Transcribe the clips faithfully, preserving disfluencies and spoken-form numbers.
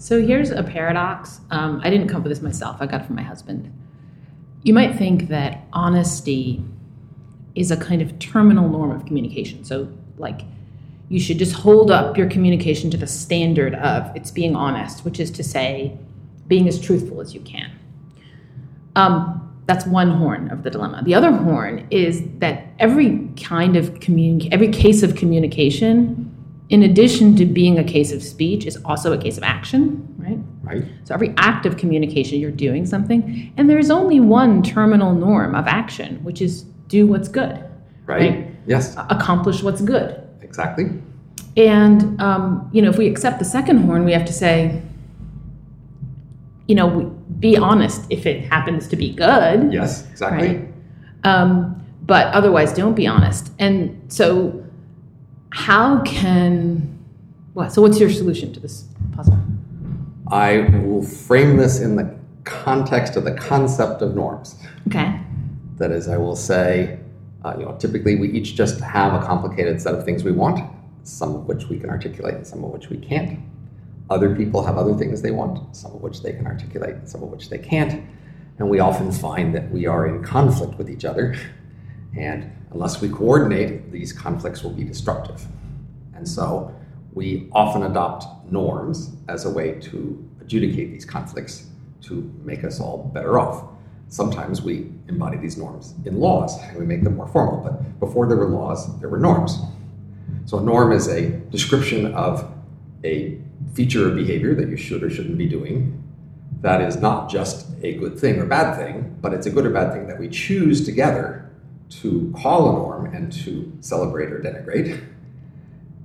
So here's a paradox. Um, I didn't come up with this myself. I got it from my husband. You might think that honesty is a kind of terminal norm of communication. So, like, you should just hold up your communication to the standard of it's being honest, which is to say being as truthful as you can. Um, that's one horn of the dilemma. The other horn is that every kind of communi- every case of communication, in addition to being a case of speech, is also a case of action, right? Right. So every act of communication, you're doing something, and there's only one terminal norm of action, which is do what's good. Right. Right? Yes. Accomplish what's good. Exactly. And um, you know, if we accept the second horn, we have to say, you know, be honest if it happens to be good. Yes, exactly. Right? Um, but otherwise, don't be honest. And so, how can? Well, so what's your solution to this puzzle? I will frame this in the context of the concept of norms. Okay. That is, I will say, uh, you know, typically we each just have a complicated set of things we want, some of which we can articulate and some of which we can't. Other people have other things they want, some of which they can articulate and some of which they can't. And we often find that we are in conflict with each other. And unless we coordinate, these conflicts will be destructive. And so we often adopt norms as a way to adjudicate these conflicts to make us all better off. Sometimes we embody these norms in laws, and we make them more formal. But before there were laws, there were norms. So a norm is a description of a feature or behavior that you should or shouldn't be doing. That is not just a good thing or bad thing, but it's a good or bad thing that we choose together to call a norm and to celebrate or denigrate.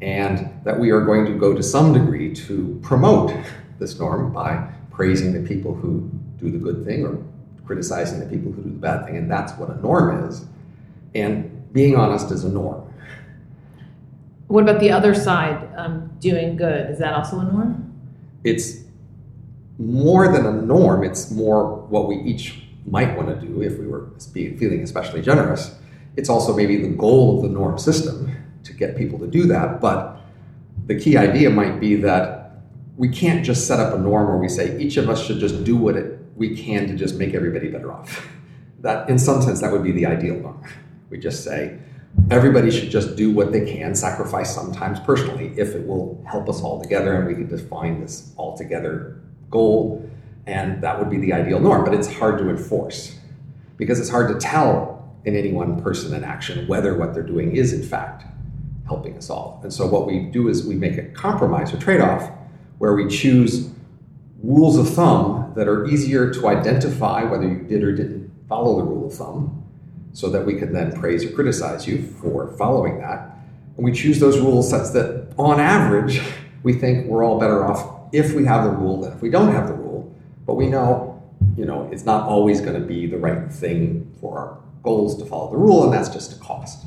And that we are going to go to some degree to promote this norm by praising the people who do the good thing or criticizing the people who do the bad thing. And that's what a norm is. And being honest is a norm. What about the other side, um, doing good? Is that also a norm? It's more than a norm. It's more what we each might want to do if we were feeling especially generous. It's also maybe the goal of the norm system to get people to do that. But the key idea might be that we can't just set up a norm where we say each of us should just do what it, we can to just make everybody better off. That, in some sense, that would be the ideal norm. We just say, everybody should just do what they can, sacrifice sometimes personally, if it will help us all together and we can define this all-together goal. And that would be the ideal norm, but it's hard to enforce because it's hard to tell in any one person in action whether what they're doing is, in fact, helping us all. And so what we do is we make a compromise or trade-off where we choose rules of thumb that are easier to identify whether you did or didn't follow the rule of thumb, so that we can then praise or criticize you for following that. And we choose those rules such that, on average, we think we're all better off if we have the rule than if we don't have the rule. But we know, you know, it's not always going to be the right thing for our goals to follow the rule, and that's just a cost.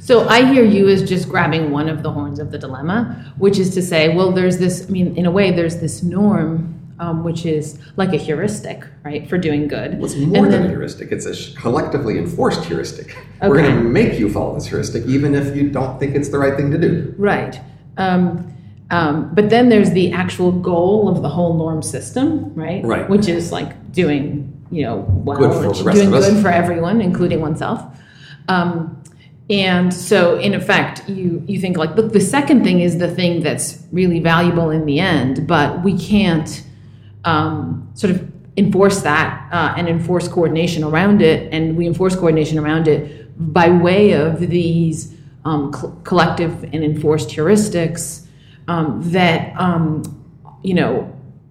So I hear you as just grabbing one of the horns of the dilemma, which is to say, well, there's this, I mean, in a way, there's this norm, Um, which is like a heuristic, right, for doing good. Well, it's more and than then, a heuristic. It's a sh- collectively enforced heuristic. Okay. We're going to make you follow this heuristic, even if you don't think it's the right thing to do. Right. Um, um, but then there's the actual goal of the whole norm system, right? Right. Which is like doing, you know, well, good for the rest doing of good us. For everyone, including oneself. Um, and so, in effect, you you think like, look, the second thing is the thing that's really valuable in the end, but we can't Um, sort of enforce that uh, and enforce coordination around it, and we enforce coordination around it by way of these um, cl- collective and enforced heuristics um, that um, you know,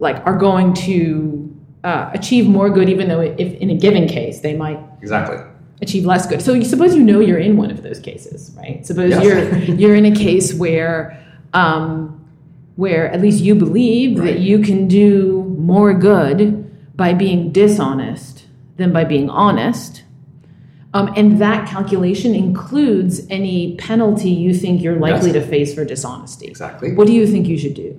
like, are going to uh, achieve more good, even though if in a given case they might exactly achieve less good. So you, suppose you know you're in one of those cases, right? Suppose yes. you're you're in a case where um, where at least you believe right. that you can do more good by being dishonest than by being honest. Um, and that calculation includes any penalty you think you're likely yes. to face for dishonesty. Exactly. What do you think you should do?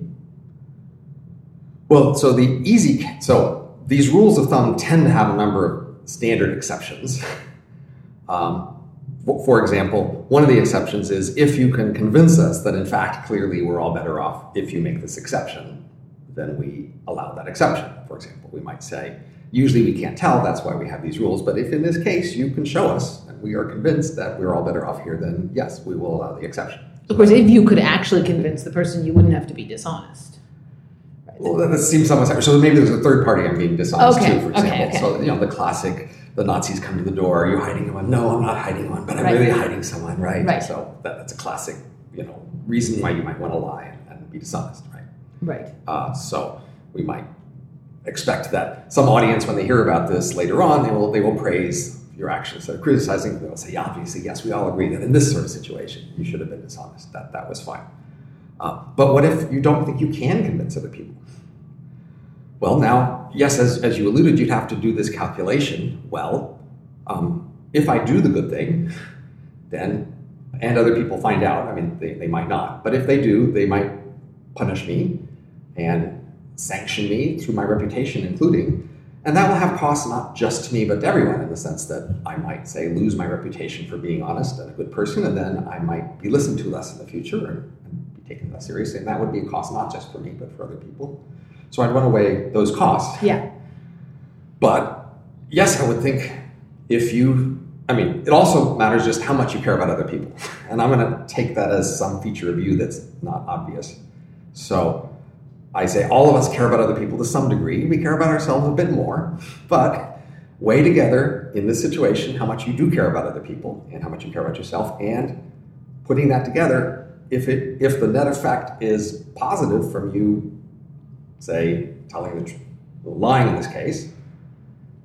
Well, so the easy, so these rules of thumb tend to have a number of standard exceptions. Um, For example, one of the exceptions is if you can convince us that, in fact, clearly we're all better off if you make this exception, then we allow that exception. For example, we might say, usually we can't tell, that's why we have these rules, but if in this case you can show us, and we are convinced that we're all better off here, then yes, we will allow the exception. Of course, if you could actually convince the person, you wouldn't have to be dishonest. Well, that seems somewhat, so maybe there's a third party I'm being dishonest okay. to, for example. Okay, okay. So, you know, the classic, the Nazis come to the door, are you hiding anyone? No, I'm not hiding one, but I'm right. really hiding someone, right? right. So that, that's a classic, you know, reason why you might want to lie and be dishonest, right? Right. Uh, so we might expect that some audience, when they hear about this later on, they will they will praise your actions. They're criticizing, they'll say, yeah, obviously, yes, we all agree that in this sort of situation, you should have been dishonest, that that was fine. Uh, but what if you don't think you can convince other people? Well, now, yes, as, as you alluded, you'd have to do this calculation. Well, um, if I do the good thing, then, and other people find out, I mean, they, they might not, but if they do, they might punish me and sanction me through my reputation, including, and that will have costs not just to me, but to everyone, in the sense that I might, say, lose my reputation for being honest and a good person, and then I might be listened to less in the future and, and be taken less seriously, and that would be a cost not just for me, but for other people. So I'd run away those costs. Yeah. But yes, I would think if you, I mean, it also matters just how much you care about other people. And I'm going to take that as some feature of you that's not obvious. So I say all of us care about other people to some degree. We care about ourselves a bit more. But weigh together in this situation how much you do care about other people and how much you care about yourself. And putting that together, if it if the net effect is positive from you, say, telling the truth, lying in this case,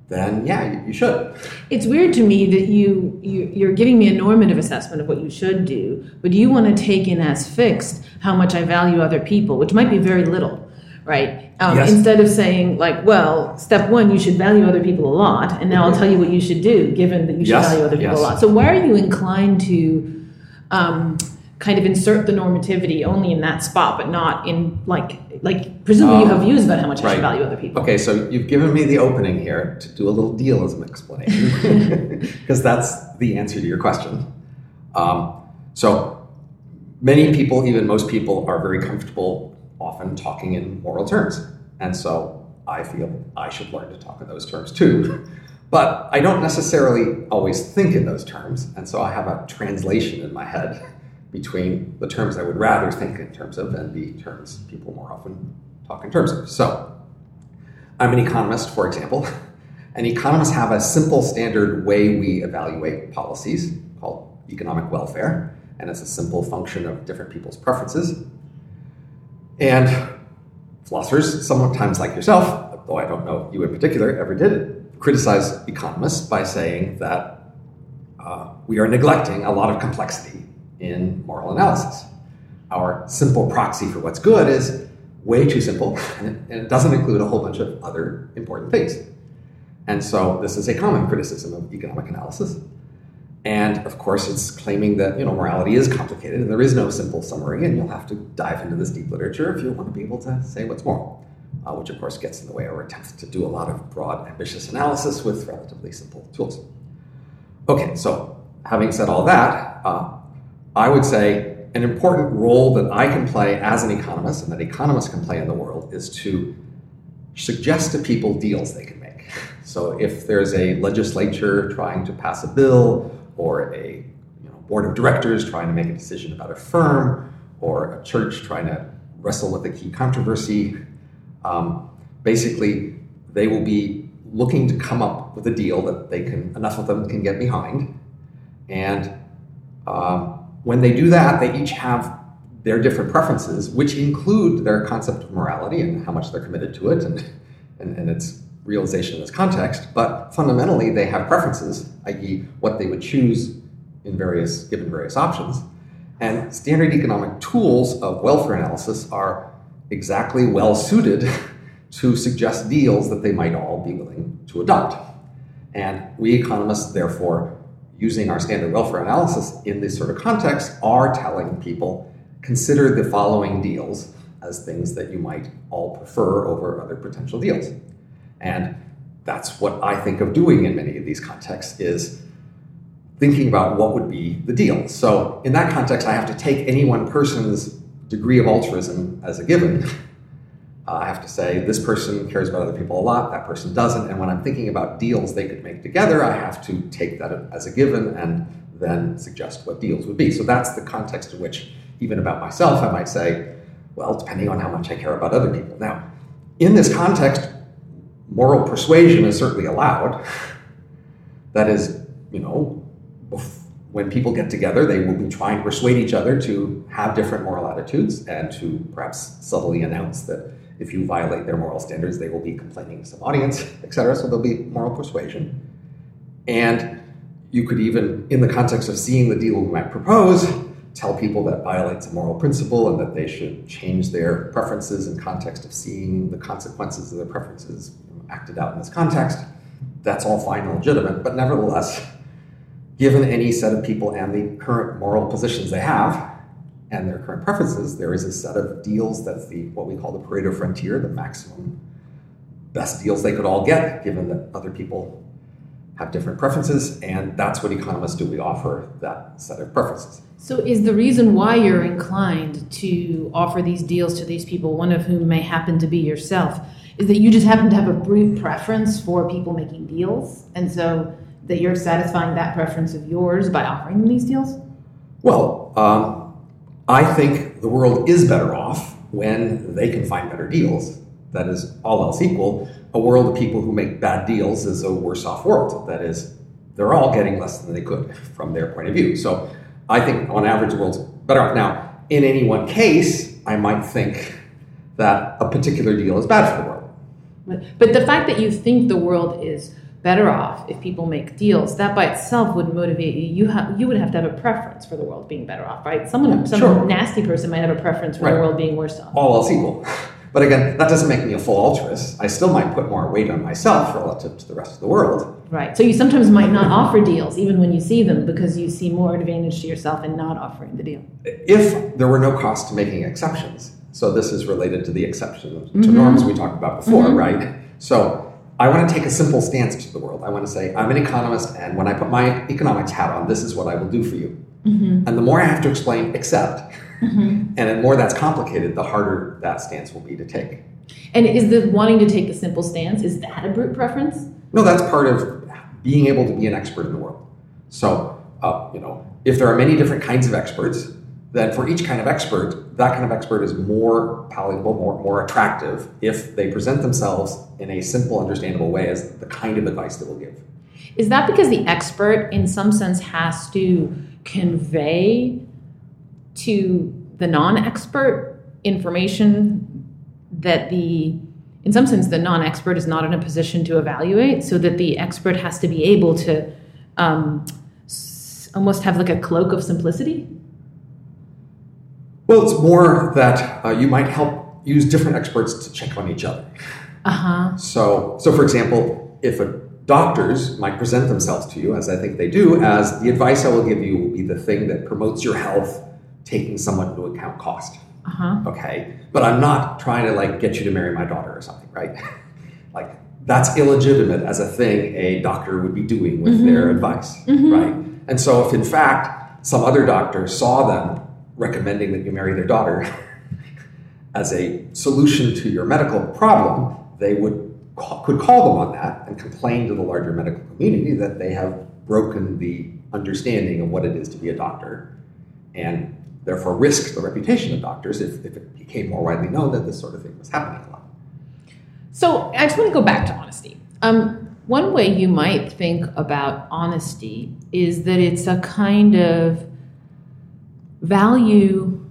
then yeah, you, you should. It's weird to me that you, you, you're giving me a normative assessment of what you should do, but you want to take in as fixed how much I value other people, which might be very little, right? Um, yes. Instead of saying, like, well, step one, you should value other people a lot, and now I'll tell you what you should do, given that you should yes. value other people yes. a lot. So why are you inclined to um, kind of insert the normativity only in that spot, but not in, like, like presumably um, you have views about how much right. I should value other people. Okay, so you've given me the opening here to do a little dealism explanation, because that's the answer to your question. Um, so many people, even most people, are very comfortable often talking in moral terms. And so I feel I should learn to talk in those terms too. But I don't necessarily always think in those terms. And so I have a translation in my head between the terms I would rather think in terms of and the terms people more often talk in terms of. So I'm an economist, for example, and economists have a simple standard way we evaluate policies called economic welfare, and it's a simple function of different people's preferences. And philosophers, sometimes like yourself, though I don't know you in particular ever did it, criticize economists by saying that uh, we are neglecting a lot of complexity in moral analysis. Our simple proxy for what's good is way too simple, and it, and it doesn't include a whole bunch of other important things. And so this is a common criticism of economic analysis. And of course, it's claiming that, you know, morality is complicated and there is no simple summary, and you'll have to dive into this deep literature if you want to be able to say what's moral, uh, which of course gets in the way of our attempts to do a lot of broad, ambitious analysis with relatively simple tools. Okay, so having said all that, uh, I would say an important role that I can play as an economist and that economists can play in the world is to suggest to people deals they can make. So if there's a legislature trying to pass a bill, or a, you know, board of directors trying to make a decision about a firm, or a church trying to wrestle with a key controversy, um, basically they will be looking to come up with a deal that they can, enough of them can get behind. And um, When they do that, they each have their different preferences, which include their concept of morality and how much they're committed to it and, and, and its realization in this context. But fundamentally, they have preferences, that is what they would choose in various given various options. And standard economic tools of welfare analysis are exactly well-suited to suggest deals that they might all be willing to adopt. And we economists, therefore, using our standard welfare analysis in this sort of context, are telling people, consider the following deals as things that you might all prefer over other potential deals. And that's what I think of doing in many of these contexts, is thinking about what would be the deal. So in that context, I have to take any one person's degree of altruism as a given, Uh, I have to say, this person cares about other people a lot, that person doesn't, and when I'm thinking about deals they could make together, I have to take that as a given and then suggest what deals would be. So that's the context in which, even about myself, I might say, well, depending on how much I care about other people. Now, in this context, moral persuasion is certainly allowed. That is, you know, when people get together, they will be trying to persuade each other to have different moral attitudes and to perhaps subtly announce that if you violate their moral standards, they will be complaining to some audience, et cetera. So there'll be moral persuasion. And you could even, in the context of seeing the deal we might propose, tell people that violates a moral principle and that they should change their preferences in context of seeing the consequences of their preferences acted out in this context. That's all fine and legitimate, but nevertheless, given any set of people and the current moral positions they have and their current preferences, there is a set of deals that's the what we call the Pareto frontier, the maximum best deals they could all get, given that other people have different preferences, and that's what economists do. We offer that set of preferences. So is the reason why you're inclined to offer these deals to these people, one of whom may happen to be yourself, is that you just happen to have a brief preference for people making deals, and so that you're satisfying that preference of yours by offering them these deals? Well, um, I think the world is better off when they can find better deals. That is, all else equal, a world of people who make bad deals is a worse-off world. That is, they're all getting less than they could from their point of view. So I think, on average, the world's better off. Now, in any one case, I might think that a particular deal is bad for the world. But, but the fact that you think the world is better off if people make deals, that by itself would motivate you. You have, you would have to have a preference for the world being better off, right? Someone, some sure. nasty person might have a preference for right. the world being worse off. All else equal. But again, that doesn't make me a full altruist. I still might put more weight on myself relative to the rest of the world. Right. So you sometimes might not offer deals, even when you see them, because you see more advantage to yourself in not offering the deal. If there were no cost to making exceptions. So this is related to the exception mm-hmm. to norms we talked about before, mm-hmm. right? So I want to take a simple stance to the world. I want to say, I'm an economist, and when I put my economics hat on, this is what I will do for you. Mm-hmm. And the more I have to explain, except. Mm-hmm. And the more that's complicated, the harder that stance will be to take. And is the wanting to take a simple stance, is that a brute preference? No, that's part of being able to be an expert in the world. So, uh, you know, if there are many different kinds of experts, then for each kind of expert, that kind of expert is more palatable, more, more attractive if they present themselves in a simple, understandable way as the kind of advice that we'll give. Is that because the expert, in some sense, has to convey to the non-expert information that the, in some sense, the non-expert is not in a position to evaluate, so that the expert has to be able to um, almost have like a cloak of simplicity? Well, it's more that uh, you might help use different experts to check on each other. Uh-huh. So, so for example, if a doctors might present themselves to you, as I think they do, as the advice I will give you will be the thing that promotes your health, taking somewhat into account cost. Uh-huh. Okay, but I'm not trying to like get you to marry my daughter or something, right? Like that's illegitimate as a thing a doctor would be doing with mm-hmm. their advice, mm-hmm. right? And so, if in fact some other doctor saw them recommending that you marry their daughter as a solution to your medical problem, they would call, could call them on that and complain to the larger medical community that they have broken the understanding of what it is to be a doctor and therefore risk the reputation of doctors if, if it became more widely known that this sort of thing was happening a lot. So I just want to go back to honesty. Um, one way you might think about honesty is that it's a kind of value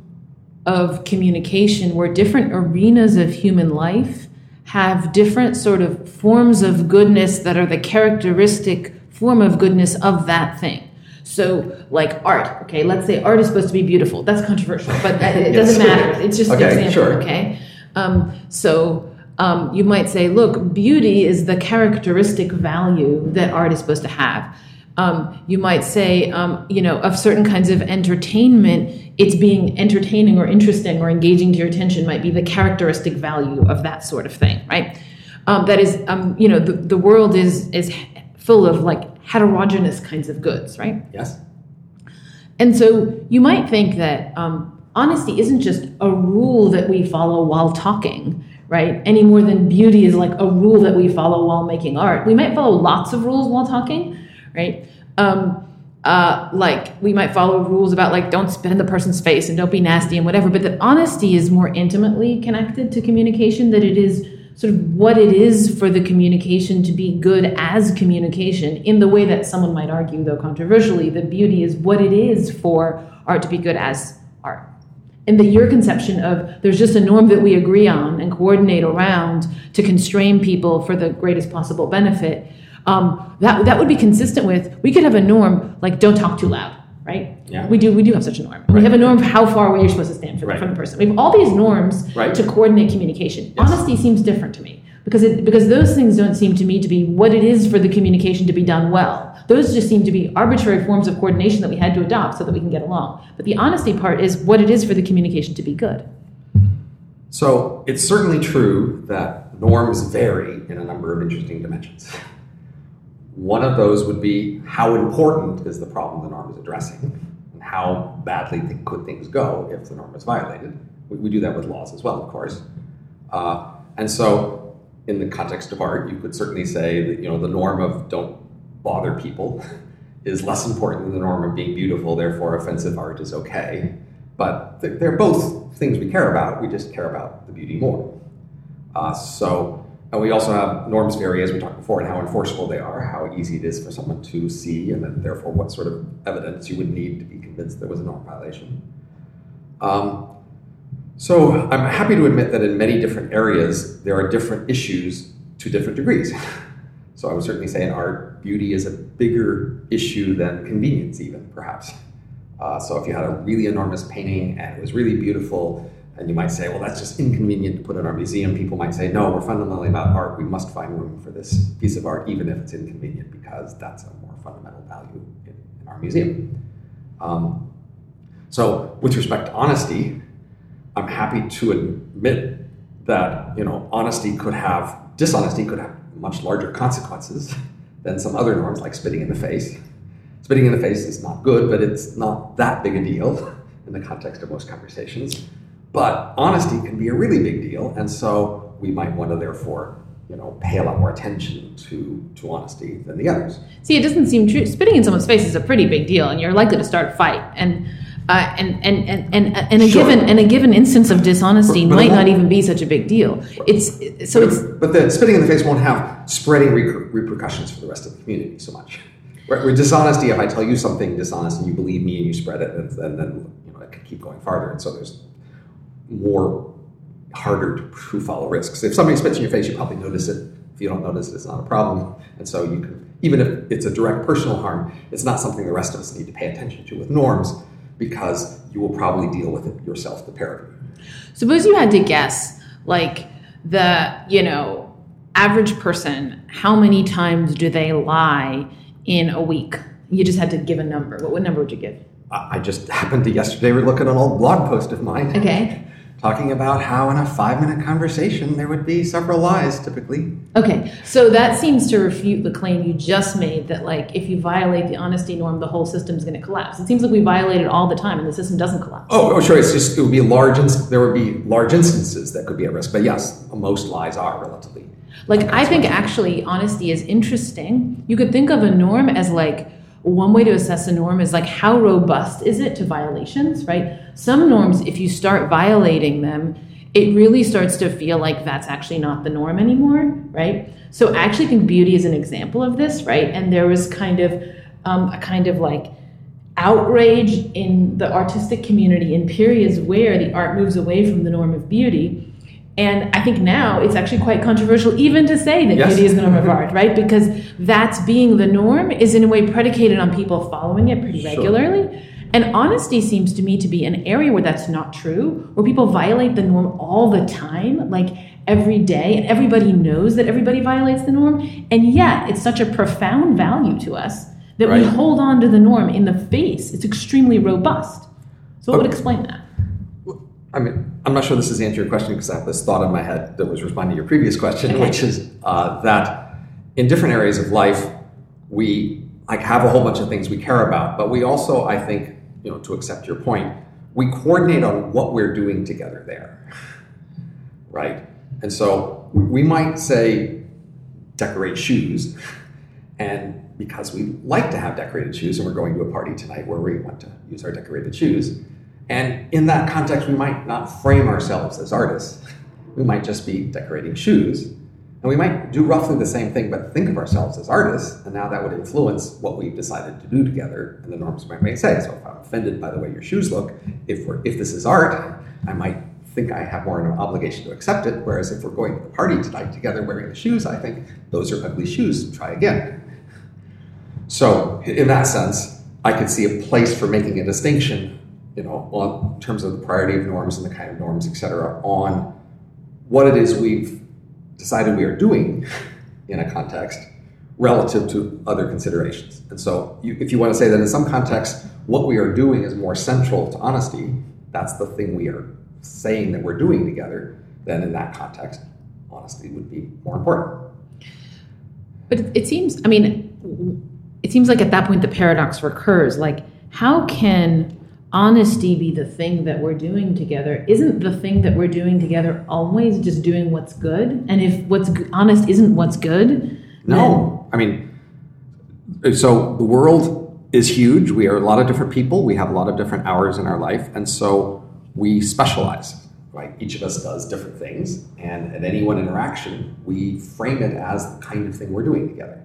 of communication where different arenas of human life have different sort of forms of goodness that are the characteristic form of goodness of that thing. So like art, okay, let's say art is supposed to be beautiful. That's controversial, but that, it yes. doesn't matter. It's just okay, an example, sure. okay? Um, so um, you might say, look, beauty is the characteristic value that art is supposed to have. Um, you might say, um, you know, of certain kinds of entertainment, it's being entertaining or interesting or engaging to your attention might be the characteristic value of that sort of thing, right? Um, that is, um, you know, the, the world is is full of like heterogeneous kinds of goods, right? Yes. And so you might think that um, honesty isn't just a rule that we follow while talking, right? Any more than beauty is like a rule that we follow while making art. We might follow lots of rules while talking, right? Um, uh, like we might follow rules about like don't spit in the person's face and don't be nasty and whatever, but that honesty is more intimately connected to communication, that it is sort of what it is for the communication to be good as communication, in the way that someone might argue, though controversially, that beauty is what it is for art to be good as art. And that your conception of there's just a norm that we agree on and coordinate around to constrain people for the greatest possible benefit, um, that that would be consistent with, we could have a norm like don't talk too loud, right? Yeah. We do we do have such a norm. Right. We have a norm of how far away you're supposed to stand from, right. from the person. We have all these norms right. to coordinate communication. Yes. Honesty seems different to me because it, because those things don't seem to me to be what it is for the communication to be done well. Those just seem to be arbitrary forms of coordination that we had to adopt so that we can get along. But the honesty part is what it is for the communication to be good. So it's certainly true that norms vary in a number of interesting dimensions. One of those would be how important is the problem the norm is addressing, and how badly th- could things go if the norm is violated. We, we do that with laws as well, of course. Uh, and so in the context of art, you could certainly say that, you know, the norm of don't bother people is less important than the norm of being beautiful, therefore offensive art is okay. But they're both things we care about, we just care about the beauty more. Uh, so, and we also have norms vary, as we talked before, and how enforceable they are, how easy it is for someone to see, and then therefore what sort of evidence you would need to be convinced there was a norm violation. Um, so I'm happy to admit that in many different areas, there are different issues to different degrees. So I would certainly say in art, beauty is a bigger issue than convenience even, perhaps. Uh, so if you had a really enormous painting and it was really beautiful, and you might say, well, that's just inconvenient to put in our museum, people might say, no, we're fundamentally about art, we must find room for this piece of art, even if it's inconvenient, because that's a more fundamental value in, in our museum. Um, so with respect to honesty, I'm happy to admit that, you know, honesty could have, dishonesty could have much larger consequences than some other norms, like spitting in the face. Spitting in the face is not good, but it's not that big a deal in the context of most conversations. But honesty can be a really big deal, and so we might want to therefore, you know, pay a lot more attention to, to honesty than the others. See, it doesn't seem true. Spitting in someone's face is a pretty big deal, and you're likely to start a fight. And Uh, and, and, and, and, and a sure. given and a given instance of dishonesty but, but might not even be such a big deal. It's so but, it's. But the spitting in the face won't have spreading re- repercussions for the rest of the community so much. Right? With dishonesty, if I tell you something dishonest and you believe me and you spread it, and, and then you know it can keep going farther. And so there's more harder to true follow risks. If somebody spits in your face, you probably notice it. If you don't notice it, it's not a problem. And so you can, even if it's a direct personal harm, it's not something the rest of us need to pay attention to with norms, because you will probably deal with it yourself, the pair of you. Suppose you had to guess, like, the, you know, average person, how many times do they lie in a week? You just had to give a number. What, what number would you give? I just happened to yesterday look at an old blog post of mine. Okay. Talking about how in a five-minute conversation there would be several lies, typically. Okay, so that seems to refute the claim you just made that, like, if you violate the honesty norm, the whole system's going to collapse. It seems like we violate it all the time, and the system doesn't collapse. Oh, oh sure, it's just, it would be large, ins- there would be large instances that could be at risk, but yes, most lies are relatively. Like, I think actually honesty is interesting. You could think of a norm as, like, one way to assess a norm is like how robust is it to violations, right? Some norms, if you start violating them, it really starts to feel like that's actually not the norm anymore, right? So I actually think beauty is an example of this, right? And there was kind of um, a kind of like outrage in the artistic community in periods where the art moves away from the norm of beauty. And I think now it's actually quite controversial even to say that yes. beauty is the norm of art, right? Because that's being the norm is in a way predicated on people following it pretty sure. regularly. And honesty seems to me to be an area where that's not true, where people violate the norm all the time, like every day, and everybody knows that everybody violates the norm. And yet it's such a profound value to us that right. we hold on to the norm in the face. It's extremely robust. So what okay. would explain that? I mean, I'm not sure this is the answer to your question because I have this thought in my head that was responding to your previous question, okay. which is uh, that in different areas of life, we like have a whole bunch of things we care about, but we also, I think, you know, to accept your point, we coordinate on what we're doing together there, right? And so we might say decorate shoes, and because we like to have decorated shoes and we're going to a party tonight where we want to use our decorated shoes. And in that context, we might not frame ourselves as artists. We might just be decorating shoes. And we might do roughly the same thing, but think of ourselves as artists, and now that would influence what we've decided to do together, and the norms we might say. So if I'm offended by the way your shoes look, if we're, if this is art, I might think I have more of an obligation to accept it, whereas if we're going to the party tonight together wearing the shoes, I think those are ugly shoes, try again. So in that sense, I could see a place for making a distinction, you know, on, in terms of the priority of norms and the kind of norms, et cetera, on what it is we've decided we are doing in a context relative to other considerations. And so you, if you want to say that in some context, what we are doing is more central to honesty, that's the thing we are saying that we're doing together, then in that context, honesty would be more important. But it seems, I mean, it seems like at that point the paradox recurs. Like, how can honesty be the thing that we're doing together? Isn't the thing that we're doing together always just doing what's good? And if what's honest isn't what's good? No. Then... I mean, so the world is huge. We are a lot of different people. We have a lot of different hours in our life. And so we specialize, right? Each of us does different things. And at any one interaction, we frame it as the kind of thing we're doing together.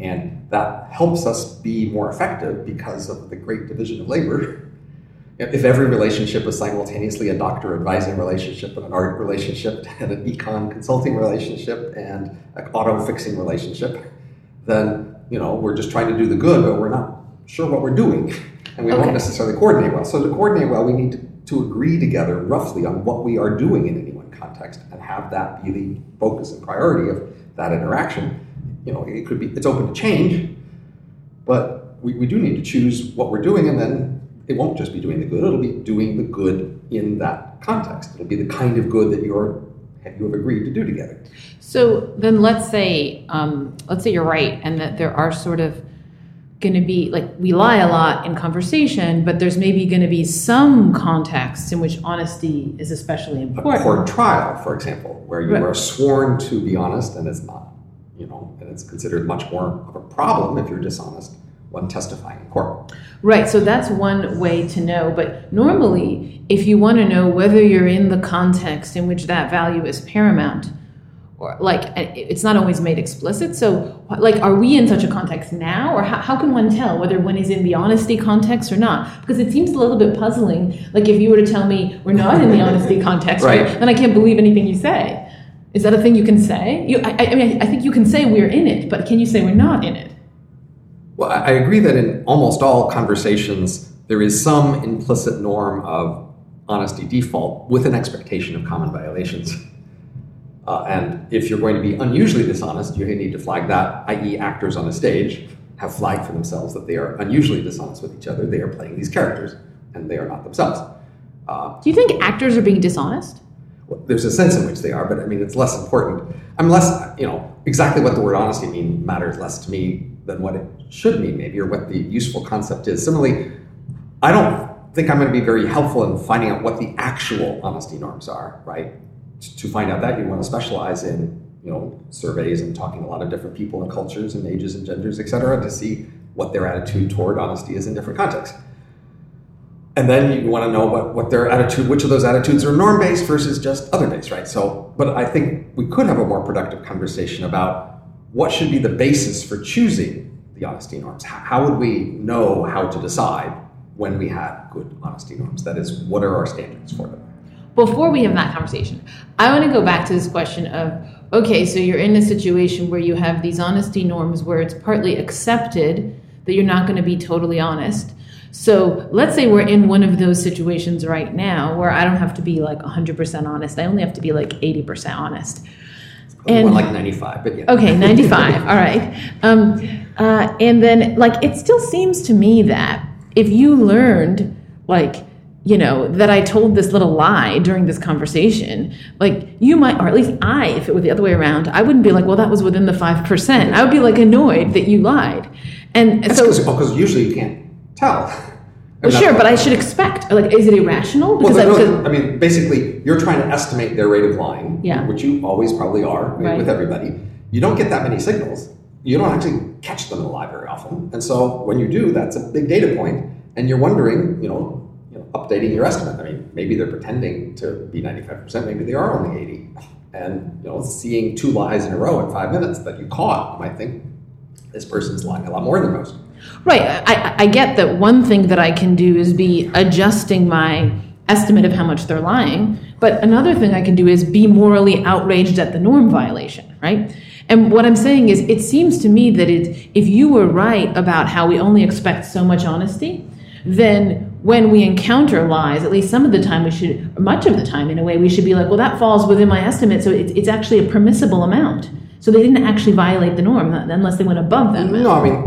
And that helps us be more effective because of the great division of labor. If every relationship was simultaneously a doctor advising relationship and an art relationship and an econ consulting relationship and an auto fixing relationship, then, you know, we're just trying to do the good, but we're not sure what we're doing. And we okay. don't necessarily coordinate well. So to coordinate well, we need to, to agree together roughly on what we are doing in any one context and have that be the focus and priority of that interaction. You know, it could be, it's open to change, but we, we do need to choose what we're doing, and then it won't just be doing the good, it'll be doing the good in that context. It'll be the kind of good that you're, you have agreed to do together. So then let's say, um, let's say you're right, and that there are sort of going to be, like, we lie a lot in conversation, but there's maybe going to be some contexts in which honesty is especially important. A court trial, for example, where you right. are sworn to be honest, and it's not, you know, and it's considered much more of a problem if you're dishonest when testifying in court. Right, so that's one way to know. But normally, if you want to know whether you're in the context in which that value is paramount, or like, it's not always made explicit. So, like, are we in such a context now? Or how, how can one tell whether one is in the honesty context or not? Because it seems a little bit puzzling. Like, if you were to tell me we're not in the honesty context, right. then I can't believe anything you say. Is that a thing you can say? You, I, I mean, I think you can say we're in it, but can you say we're not in it? Well, I agree that in almost all conversations, there is some implicit norm of honesty default with an expectation of common violations. Uh, and if you're going to be unusually dishonest, you need to flag that, that is actors on the stage have flagged for themselves that they are unusually dishonest with each other. They are playing these characters, and they are not themselves. Uh, Do you think actors are being dishonest? Well, there's a sense in which they are, but I mean, it's less important. I'm less, you know, exactly what the word honesty means matters less to me than what it should mean, maybe, or what the useful concept is. Similarly, I don't think I'm going to be very helpful in finding out what the actual honesty norms are, right? To find out that, you want to specialize in, you know, surveys and talking to a lot of different people and cultures and ages and genders, et cetera, to see what their attitude toward honesty is in different contexts. And then you want to know what, what their attitude, which of those attitudes are norm-based versus just other-based, right? So, but I think we could have a more productive conversation about what should be the basis for choosing the honesty norms. How would we know how to decide when we have good honesty norms? That is, what are our standards for them? Before we have that conversation, I want to go back to this question of, okay, so you're in a situation where you have these honesty norms where it's partly accepted that you're not going to be totally honest. So let's say we're in one of those situations right now where I don't have to be like one hundred percent honest. I only have to be like eighty percent honest. And, more like ninety-five, but yeah. Okay, ninety-five, all right. Um, uh, and then, like, it still seems to me that if you learned, like, you know, that I told this little lie during this conversation, like, you might, or at least I, if it were the other way around, I wouldn't be like, well, that was within the five percent. I would be, like, annoyed that you lied. And that's so, because usually you can't tell. Well, sure, but I should expect, like, is it irrational? Because well, no, I, no, I mean, basically, you're trying to estimate their rate of lying, yeah. which you always probably are I mean, right. with everybody. You don't get that many signals. You don't actually catch them in the lie very often. And so when you do, that's a big data point. And you're wondering, you know, you know, updating your estimate. I mean, maybe they're pretending to be ninety-five percent. Maybe they are only eighty. And, you know, seeing two lies in a row in five minutes that you caught, you might think this person's lying a lot more than most. Right. I, I get that one thing that I can do is be adjusting my estimate of how much they're lying, but another thing I can do is be morally outraged at the norm violation, right? And what I'm saying is it seems to me that it, if you were right about how we only expect so much honesty, then when we encounter lies, at least some of the time we should, much of the time in a way, we should be like, well, that falls within my estimate, so it, it's actually a permissible amount. So they didn't actually violate the norm unless they went above that amount. No, I mean...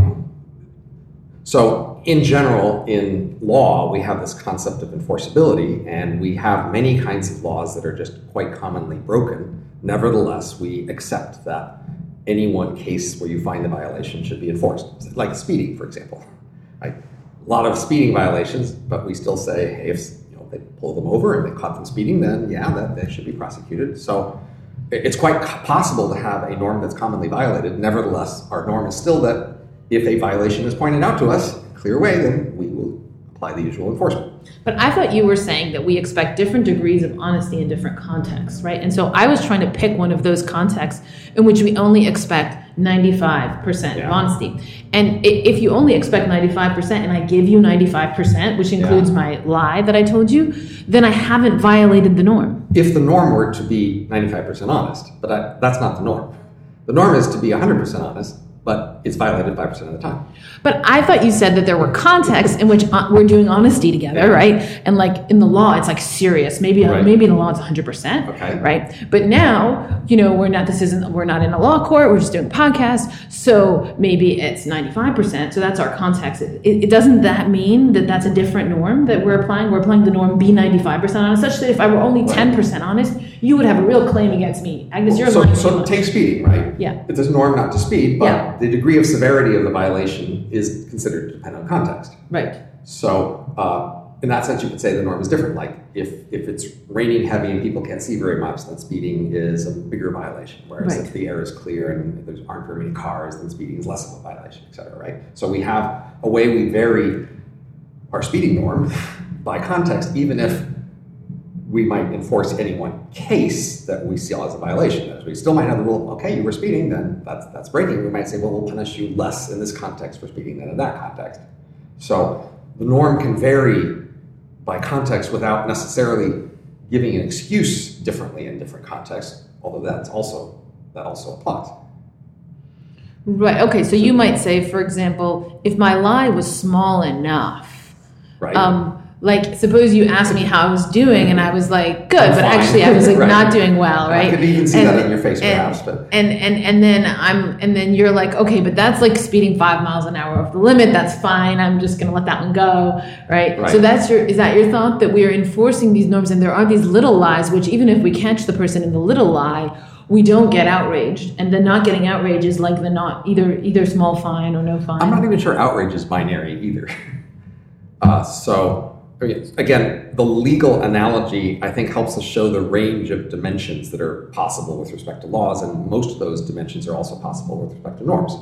So in general, in law, we have this concept of enforceability, and we have many kinds of laws that are just quite commonly broken. Nevertheless, we accept that any one case where you find the violation should be enforced, like speeding, for example. Like, a lot of speeding violations, but we still say, hey, if you know, they pull them over and they caught them speeding, then yeah, that they should be prosecuted. So it's quite possible to have a norm that's commonly violated. Nevertheless, our norm is still that if a violation is pointed out to us, clear away, then we will apply the usual enforcement. But I thought you were saying that we expect different degrees of honesty in different contexts, right? And so I was trying to pick one of those contexts in which we only expect ninety-five percent yeah. honesty. And if you only expect ninety-five percent and I give you ninety-five percent, which includes yeah. my lie that I told you, then I haven't violated the norm. If the norm were to be ninety-five percent honest, but I, that's not the norm. The norm is to be one hundred percent honest, but it's violated five percent of the time. But I thought you said that there were contexts in which we're doing honesty together, yeah. right? And like in the law, it's like serious. Maybe right. maybe in the law it's one hundred percent, okay. right? But now, you know, we're not this isn't we're not in a law court. We're just doing podcasts. So maybe it's ninety-five percent. So that's our context. It, it doesn't that mean that that's a different norm that we're applying? We're applying the norm be ninety-five percent honest, such that if I were only right. ten percent honest, you would have a real claim against me. Agnes, you're so, so take speeding, right? Yeah. It's a norm not to speed, but yeah. the degree of severity of the violation is considered to depend on context. Right. So uh, in that sense, you could say the norm is different. Like if, if it's raining heavy and people can't see very much, then speeding is a bigger violation. Whereas right. if the air is clear and there aren't very many cars, then speeding is less of a violation, et cetera, right? So we have a way we vary our speeding norm by context, even if we might enforce any one case that we see as a violation. As we still might have the rule, okay, you were speeding, then that's that's breaking. We might say, well, we'll punish you less in this context for speeding than in that context. So the norm can vary by context without necessarily giving an excuse differently in different contexts, although that's also that also applies. Right, okay, so you might say, for example, if my lie was small enough, right. Um, Like, suppose you asked me how I was doing, and I was like, good, I'm but fine. Actually I was like right. not doing well, right? I could even see and, that in your face, and, perhaps. But and, and and then I'm and then you're like, okay, but that's like speeding five miles an hour over the limit. That's fine. I'm just going to let that one go, right? right? So that's your is that your thought that we are enforcing these norms, and there are these little lies, which even if we catch the person in the little lie, we don't get outraged, and the not getting outraged is like the not either either small fine or no fine. I'm not even sure outrage is binary either. uh, so. Again, the legal analogy, I think, helps us show the range of dimensions that are possible with respect to laws, and most of those dimensions are also possible with respect to norms.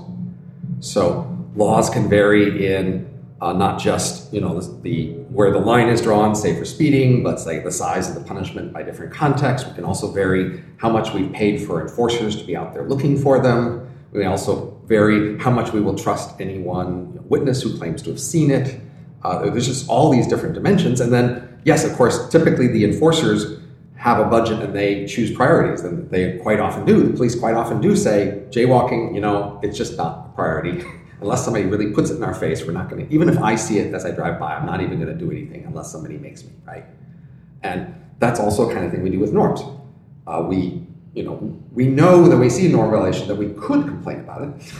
So laws can vary in uh, not just, you know, the, the where the line is drawn, say for speeding, but say the size of the punishment by different contexts. We can also vary how much we've paid for enforcers to be out there looking for them. We also vary how much we will trust any one witness who claims to have seen it. Uh, there's just all these different dimensions. And then, yes, of course, typically the enforcers have a budget and they choose priorities. And they quite often do. The police quite often do say, jaywalking, you know, it's just not a priority. Unless somebody really puts it in our face, we're not going to, even if I see it as I drive by, I'm not even going to do anything unless somebody makes me, right? And that's also the kind of thing we do with norms. Uh, we, you know, we know that we see norm violation that we could complain about it.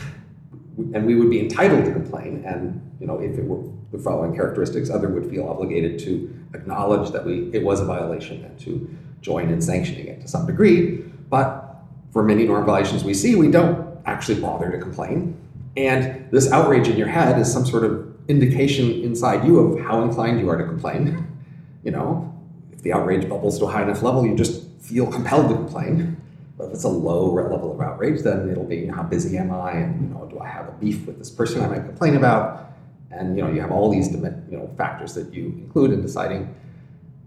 And we would be entitled to complain, and you know, if it were the following characteristics, other would feel obligated to acknowledge that we it was a violation and to join in sanctioning it to some degree. But for many norm violations we see, we don't actually bother to complain, and this outrage in your head is some sort of indication inside you of how inclined you are to complain. You know, if the outrage bubbles to a high enough level, you just feel compelled to complain. But if it's a low level of outrage, then it'll be, you know, how busy am I? And, you know, do I have a beef with this person I might complain about? And, you know, you have all these, you know, factors that you include in deciding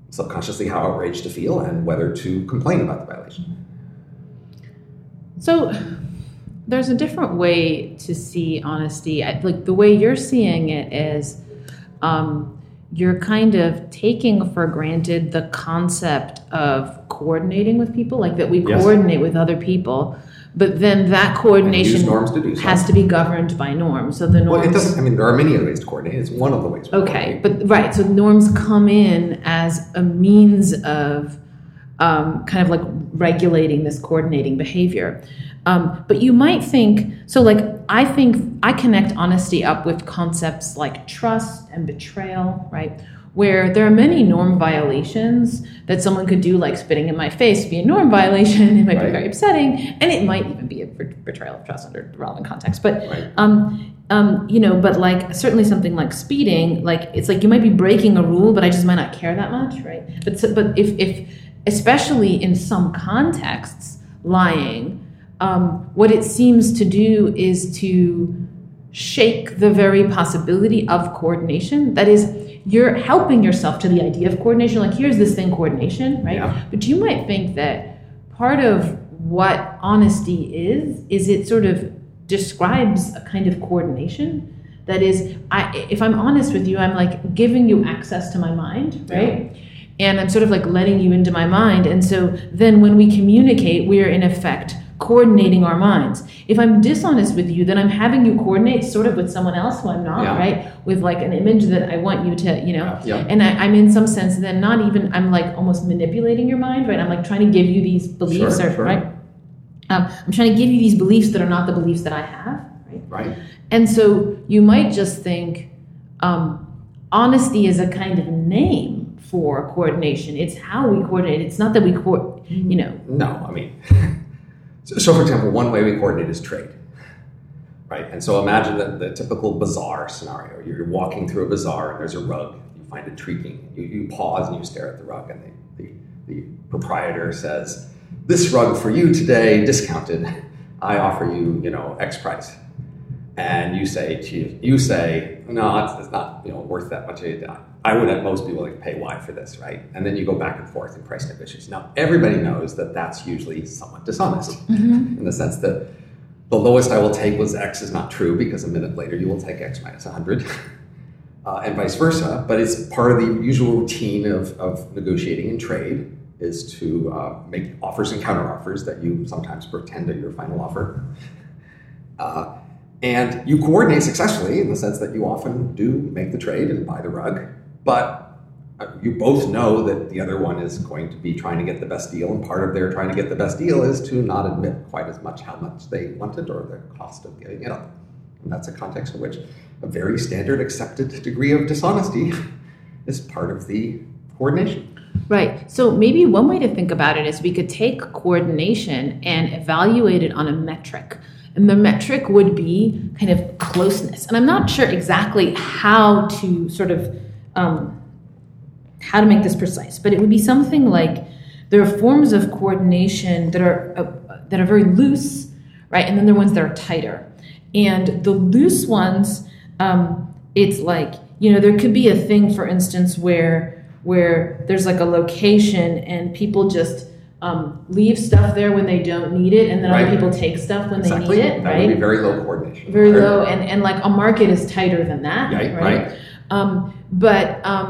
subconsciously how outraged to feel and whether to complain about the violation. So there's a different way to see honesty. I, like the way you're seeing it is um, you're kind of taking for granted the concept of coordinating with people, like that we yes. coordinate with other people, but then that coordination to do so. has to be governed by norms. So the norms. Well, it doesn't. I mean, there are many other ways to coordinate. It's one of the ways. Okay, but right. So norms come in as a means of um, kind of like regulating this coordinating behavior. Um, but you might think, so like, I think I connect honesty up with concepts like trust and betrayal, right? Where there are many norm violations that someone could do, like spitting in my face be a norm violation. It might right. be very upsetting. And it might even be a betrayal of trust under relevant context. But, right. um, um, you know, but like certainly something like speeding, like it's like you might be breaking a rule, but I just might not care that much, right? But, so, but if, if, especially in some contexts, lying, Um, what it seems to do is to shake the very possibility of coordination. That is, you're helping yourself to the idea of coordination. Like, here's this thing, coordination, right? Yeah. But you might think that part of what honesty is, is it sort of describes a kind of coordination. That is, I, if I'm honest with you, I'm like giving you access to my mind, right? Yeah. And I'm sort of like letting you into my mind. And so then when we communicate, we are in effect coordinating our minds. If I'm dishonest with you, then I'm having you coordinate sort of with someone else who I'm not, yeah. right? With like an image that I want you to, you know, yeah. Yeah. and I, I'm in some sense then not even, I'm like almost manipulating your mind, right? I'm like trying to give you these beliefs, sure, or, sure. right? Um, I'm trying to give you these beliefs that are not the beliefs that I have, right? Right. And so you might just think um, honesty is a kind of name for coordination. It's how we coordinate. It's not that we, co- you know. No, I mean... So, for example, one way we coordinate is trade, right? And so imagine that the typical bazaar scenario. You're walking through a bazaar and there's a rug. You find intriguing. You, you pause and you stare at the rug, and the, the, the proprietor says, "This rug for you today, discounted. I offer you, you know, X price." And you say, to, you say, "No, it's, it's not, you know, worth that much. I would at most be willing to pay Y for this," right? And then you go back and forth in price negotiations. Now, everybody knows that that's usually somewhat dishonest, mm-hmm. in the sense that the lowest I will take was X is not true, because a minute later you will take X minus one hundred, uh, and vice versa. But it's part of the usual routine of, of negotiating in trade is to uh, make offers and counteroffers that you sometimes pretend are your final offer. Uh, And you coordinate successfully in the sense that you often do make the trade and buy the rug, but you both know that the other one is going to be trying to get the best deal, and part of their trying to get the best deal is to not admit quite as much how much they wanted or the cost of giving it up. And that's a context in which a very standard accepted degree of dishonesty is part of the coordination. Right. So maybe one way to think about it is we could take coordination and evaluate it on a metric. And the metric would be kind of closeness. And I'm not sure exactly how to sort of, um, how to make this precise, but it would be something like there are forms of coordination that are uh, that are very loose, right? And then there are ones that are tighter. And the loose ones, um, it's like, you know, there could be a thing, for instance, where, where there's like a location and people just... Um, leave stuff there when they don't need it, and then right. other people take stuff when exactly. they need it. That right? would be very low coordination. Very or, low, and, and like a market is tighter than that, right? right? right. Um, but um,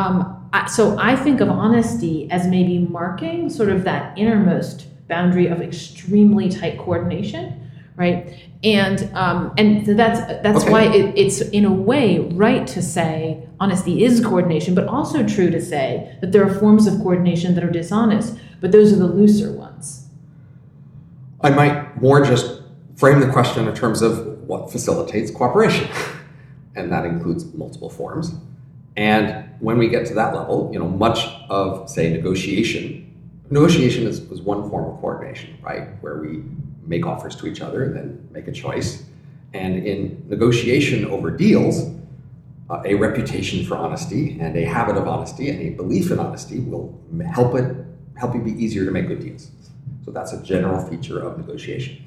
um, I, so I think of honesty as maybe marking sort of that innermost boundary of extremely tight coordination, right? And um, and so that's that's okay. why it, it's in a way right to say honesty is coordination, but also true to say that there are forms of coordination that are dishonest. But those are the looser ones. I might more just frame the question in terms of what facilitates cooperation. And that includes multiple forms. And when we get to that level, you know, much of, say, negotiation, negotiation is, is one form of coordination, right? Where we make offers to each other and then make a choice. And in negotiation over deals, uh, a reputation for honesty and a habit of honesty and a belief in honesty will help it help you be easier to make good deals. So that's a general feature of negotiation.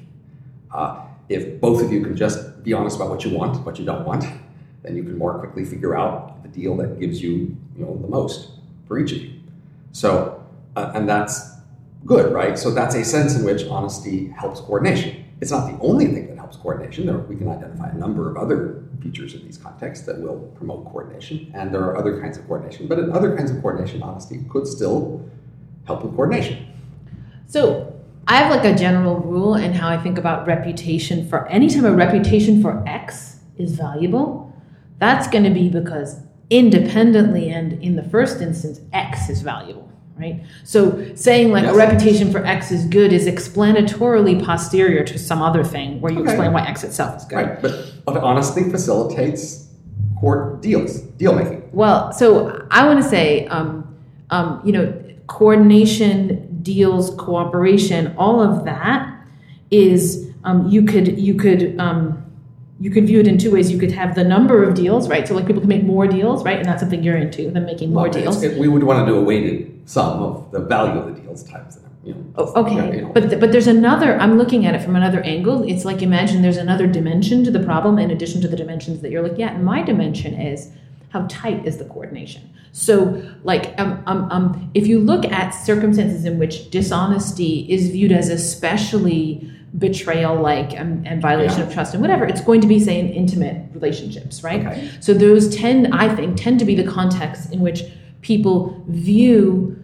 Uh, if both of you can just be honest about what you want, what you don't want, then you can more quickly figure out the deal that gives you, you know, the most for each of you. So, uh, and that's good, right? So that's a sense in which honesty helps coordination. It's not the only thing that helps coordination. There, we can identify a number of other features in these contexts that will promote coordination, and there are other kinds of coordination. But in other kinds of coordination, honesty could still help with coordination. So I have like a general rule in how I think about reputation for anytime a reputation for X is valuable, that's going to be because independently and in the first instance, X is valuable, right? So saying like yes. a reputation for X is good is explanatorily posterior to some other thing where you okay. explain why X itself is good. Right, but, but honestly facilitates court deals, deal making. Well, so I want to say, um, um, you know, coordination, deals, cooperation, all of that is um, you could you could um, you could view it in two ways. You could have the number of deals, right? So like people can make more deals, right? And that's something you're into, them making more well, deals. It, we would want to do a weighted sum of the value of the deals times. You know, oh, okay, you know. but th- but there's another. I'm looking at it from another angle. It's like imagine there's another dimension to the problem in addition to the dimensions that you're looking at. And my dimension is, how tight is the coordination? So, like, um, um, um, if you look at circumstances in which dishonesty is viewed as especially betrayal-like um, and violation yeah. of trust and whatever, it's going to be, say, in intimate relationships, right? Okay. So those tend, I think, tend to be the contexts in which people view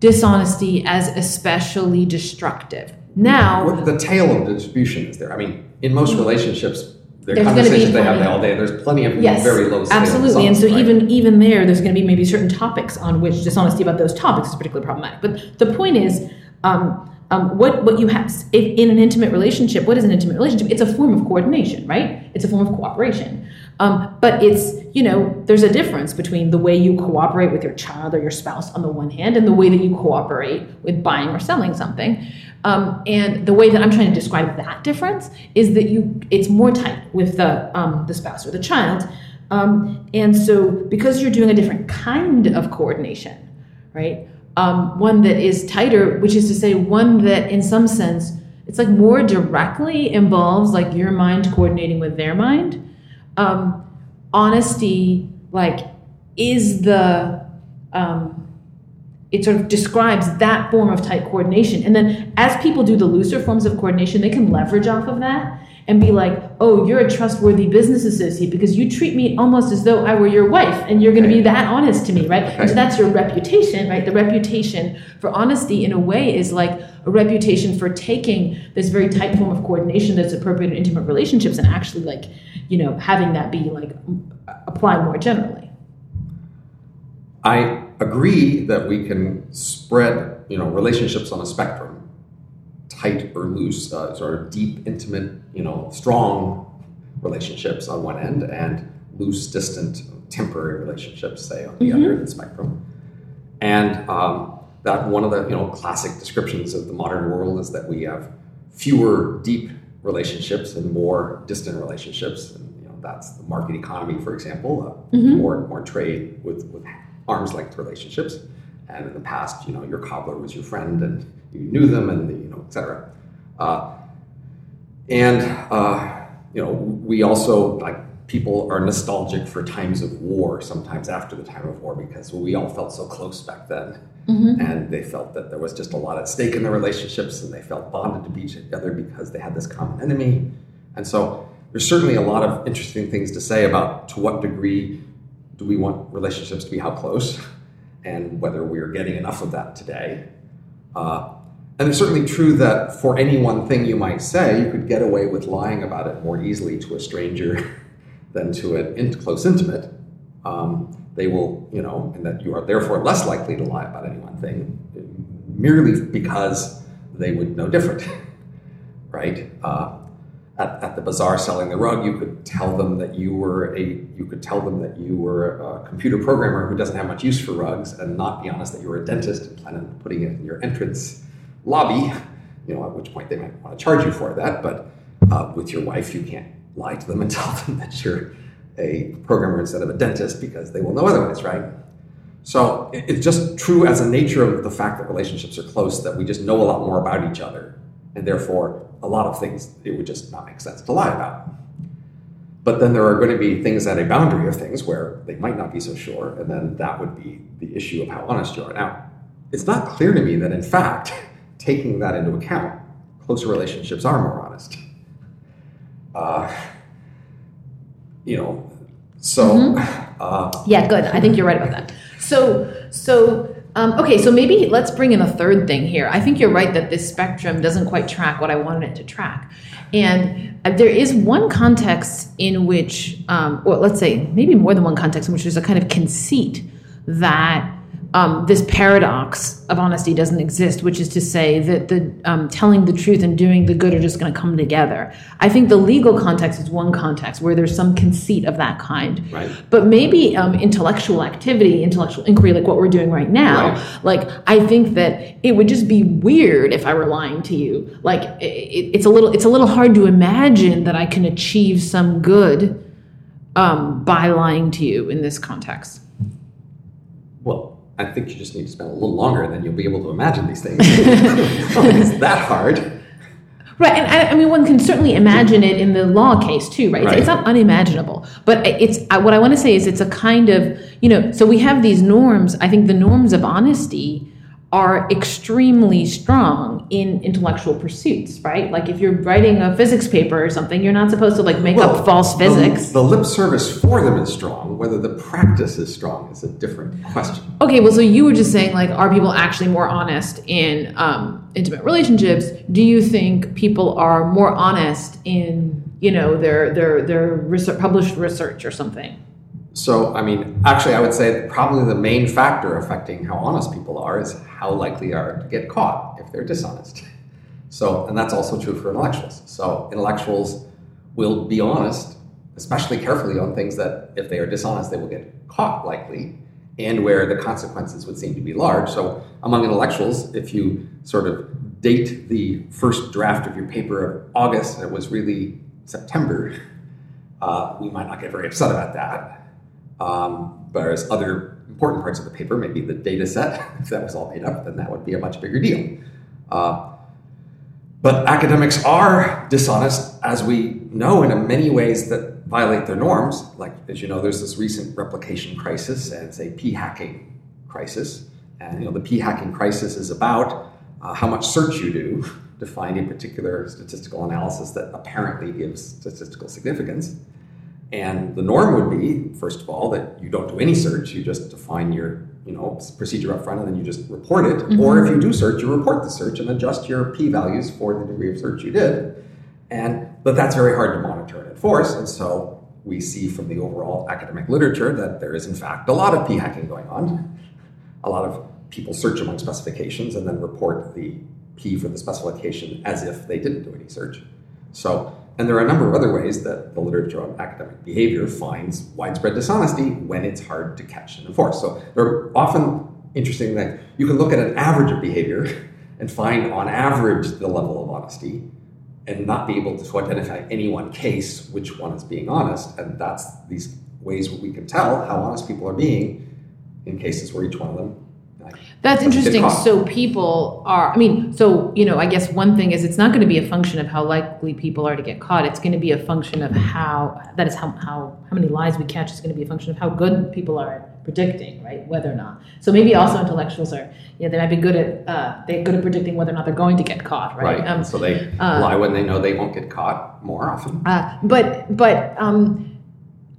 dishonesty as especially destructive. Now, what the tail of the distribution is there. I mean, in most relationships, There there's conversations they have all day. There's plenty of yes, very low scale. Absolutely. And so right? even even there, there's going to be maybe certain topics on which dishonesty about those topics is particularly problematic. But the point is, um, um, what, what you have if in an intimate relationship, what is an intimate relationship? It's a form of coordination, right? It's a form of cooperation. Um, but it's, you know, there's a difference between the way you cooperate with your child or your spouse on the one hand and the way that you cooperate with buying or selling something. Um, and the way that I'm trying to describe that difference is that you it's more tight with the um, the spouse or the child. Um, and so because you're doing a different kind of coordination, right, um, one that is tighter, which is to say one that in some sense, it's like more directly involves like your mind coordinating with their mind. Um, honesty, like, is the, um, it sort of describes that form of tight coordination. And then as people do the looser forms of coordination, they can leverage off of that and be like, oh, you're a trustworthy business associate because you treat me almost as though I were your wife and you're going to okay. be that honest to me, right? Okay. And so that's your reputation, right? The reputation for honesty in a way is like a reputation for taking this very tight form of coordination that's appropriate in intimate relationships and actually like, you know, having that be like apply more generally. I agree that we can spread, you know, relationships on a spectrum, tight or loose, uh, sort of deep, intimate, you know, strong relationships on one end and loose, distant, temporary relationships, say, on the mm-hmm. other end of the spectrum. And um, that one of the, you know, classic descriptions of the modern world is that we have fewer deep relationships and more distant relationships, and you know that's the market economy, for example. Uh, mm-hmm. More and more trade with, with arm's length relationships, and in the past, you know, your cobbler was your friend, and you knew them, and you know, et cetera. Uh, and uh, you know, we also like people are nostalgic for times of war. Sometimes after the time of war, because we all felt so close back then. Mm-hmm. And they felt that there was just a lot at stake in their relationships, and they felt bonded to each other because they had this common enemy. And so there's certainly a lot of interesting things to say about to what degree do we want relationships to be how close, and whether we're getting enough of that today. Uh, and it's certainly true that for any one thing you might say, you could get away with lying about it more easily to a stranger than to an in- close intimate. Um, They will, you know, and that you are therefore less likely to lie about any one thing merely because they would know different, right? Uh, at, at the bazaar selling the rug, you could tell them that you were a, you could tell them that you were a computer programmer who doesn't have much use for rugs, and not be honest that you were a dentist and plan on putting it in your entrance lobby. You know, at which point they might want to charge you for that, but uh, with your wife, you can't lie to them and tell them that you're a programmer instead of a dentist because they will know otherwise, right? So it's just true as a nature of the fact that relationships are close that we just know a lot more about each other, and therefore a lot of things it would just not make sense to lie about. But then there are going to be things at a boundary of things where they might not be so sure, and then that would be the issue of how honest you are. Now, it's not clear to me that, in fact, taking that into account, closer relationships are more honest. Uh, you know, so... Mm-hmm. Uh, yeah, good. I think you're right about that. So, so um, okay, so maybe let's bring in a third thing here. I think you're right that this spectrum doesn't quite track what I wanted it to track. And there is one context in which, um, or let's say maybe more than one context, in which there's a kind of conceit that um, this paradox of honesty doesn't exist, which is to say that the um, telling the truth and doing the good are just going to come together. I think the legal context is one context where there's some conceit of that kind. Right. But maybe um, intellectual activity, intellectual inquiry, like what we're doing right now, right. like I think that it would just be weird if I were lying to you. Like it, it's a little, it's a little hard to imagine that I can achieve some good um, by lying to you in this context. Well, I think you just need to spend a little longer, and then you'll be able to imagine these things. Oh, it's that hard. Right. And I, I mean, one can certainly imagine it in the law case too, right? right. It's, it's not unimaginable. But it's what I want to say is it's a kind of, you know, so we have these norms. I think the norms of honesty are extremely strong in intellectual pursuits, right? Like if you're writing a physics paper or something, you're not supposed to like make well, up false physics. The, the lip service for them is strong. Whether the practice is strong is a different question. Okay, well, so you were just saying like, are people actually more honest in um, intimate relationships? Do you think people are more honest in, you know, their their their research, published research or something? So, I mean, actually, I would say that probably the main factor affecting how honest people are is how likely they are to get caught if they're dishonest. So, and that's also true for intellectuals. So intellectuals will be honest, especially carefully, on things that if they are dishonest, they will get caught likely, and where the consequences would seem to be large. So among intellectuals, if you sort of date the first draft of your paper of August, and it was really September, uh, we might not get very upset about that. Um, whereas other important parts of the paper, maybe the data set, if that was all made up, then that would be a much bigger deal. Uh, but academics are dishonest, as we know, in many ways that violate their norms. Like, as you know, there's this recent replication crisis and, say, p-hacking crisis. And, you know, the p-hacking crisis is about uh, how much search you do to find a particular statistical analysis that apparently gives statistical significance. And the norm would be, first of all, that you don't do any search. You just define your, you know, procedure up front, and then you just report it. Mm-hmm. Or if you do search, you report the search and adjust your p-values for the degree of search you did. And but that's very hard to monitor and enforce. And so we see from the overall academic literature that there is, in fact, a lot of p-hacking going on. A lot of people search among specifications and then report the p for the specification as if they didn't do any search. So. And there are a number of other ways that the literature on academic behavior finds widespread dishonesty when it's hard to catch and enforce. So they're often interesting that you can look at an average of behavior and find on average the level of honesty and not be able to identify any one case which one is being honest. And that's these ways where we can tell how honest people are being in cases where each one of them. That's interesting. So people are, I mean, so, you know, I guess one thing is it's not going to be a function of how likely people are to get caught. It's going to be a function of how, that is how, how, how many lies we catch is going to be a function of how good people are at predicting, right? Whether or not. So maybe also intellectuals are, you know, they might be good at, uh, they're good at predicting whether or not they're going to get caught, right? Right. Um, so they uh, lie when they know they won't get caught more often. Uh, but, but, um,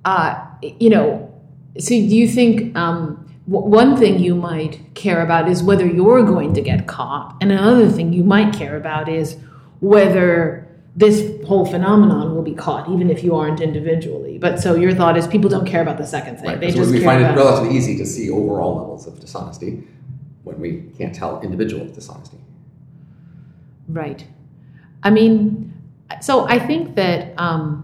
uh, you know, so do you think, um, one thing you might care about is whether you're going to get caught, and another thing you might care about is whether this whole phenomenon will be caught, even if you aren't individually. But so your thought is people don't care about the second thing. Right, they just we care find about it relatively easy to see overall levels of dishonesty when we can't tell individual dishonesty. Right. I mean, so I think that... Um,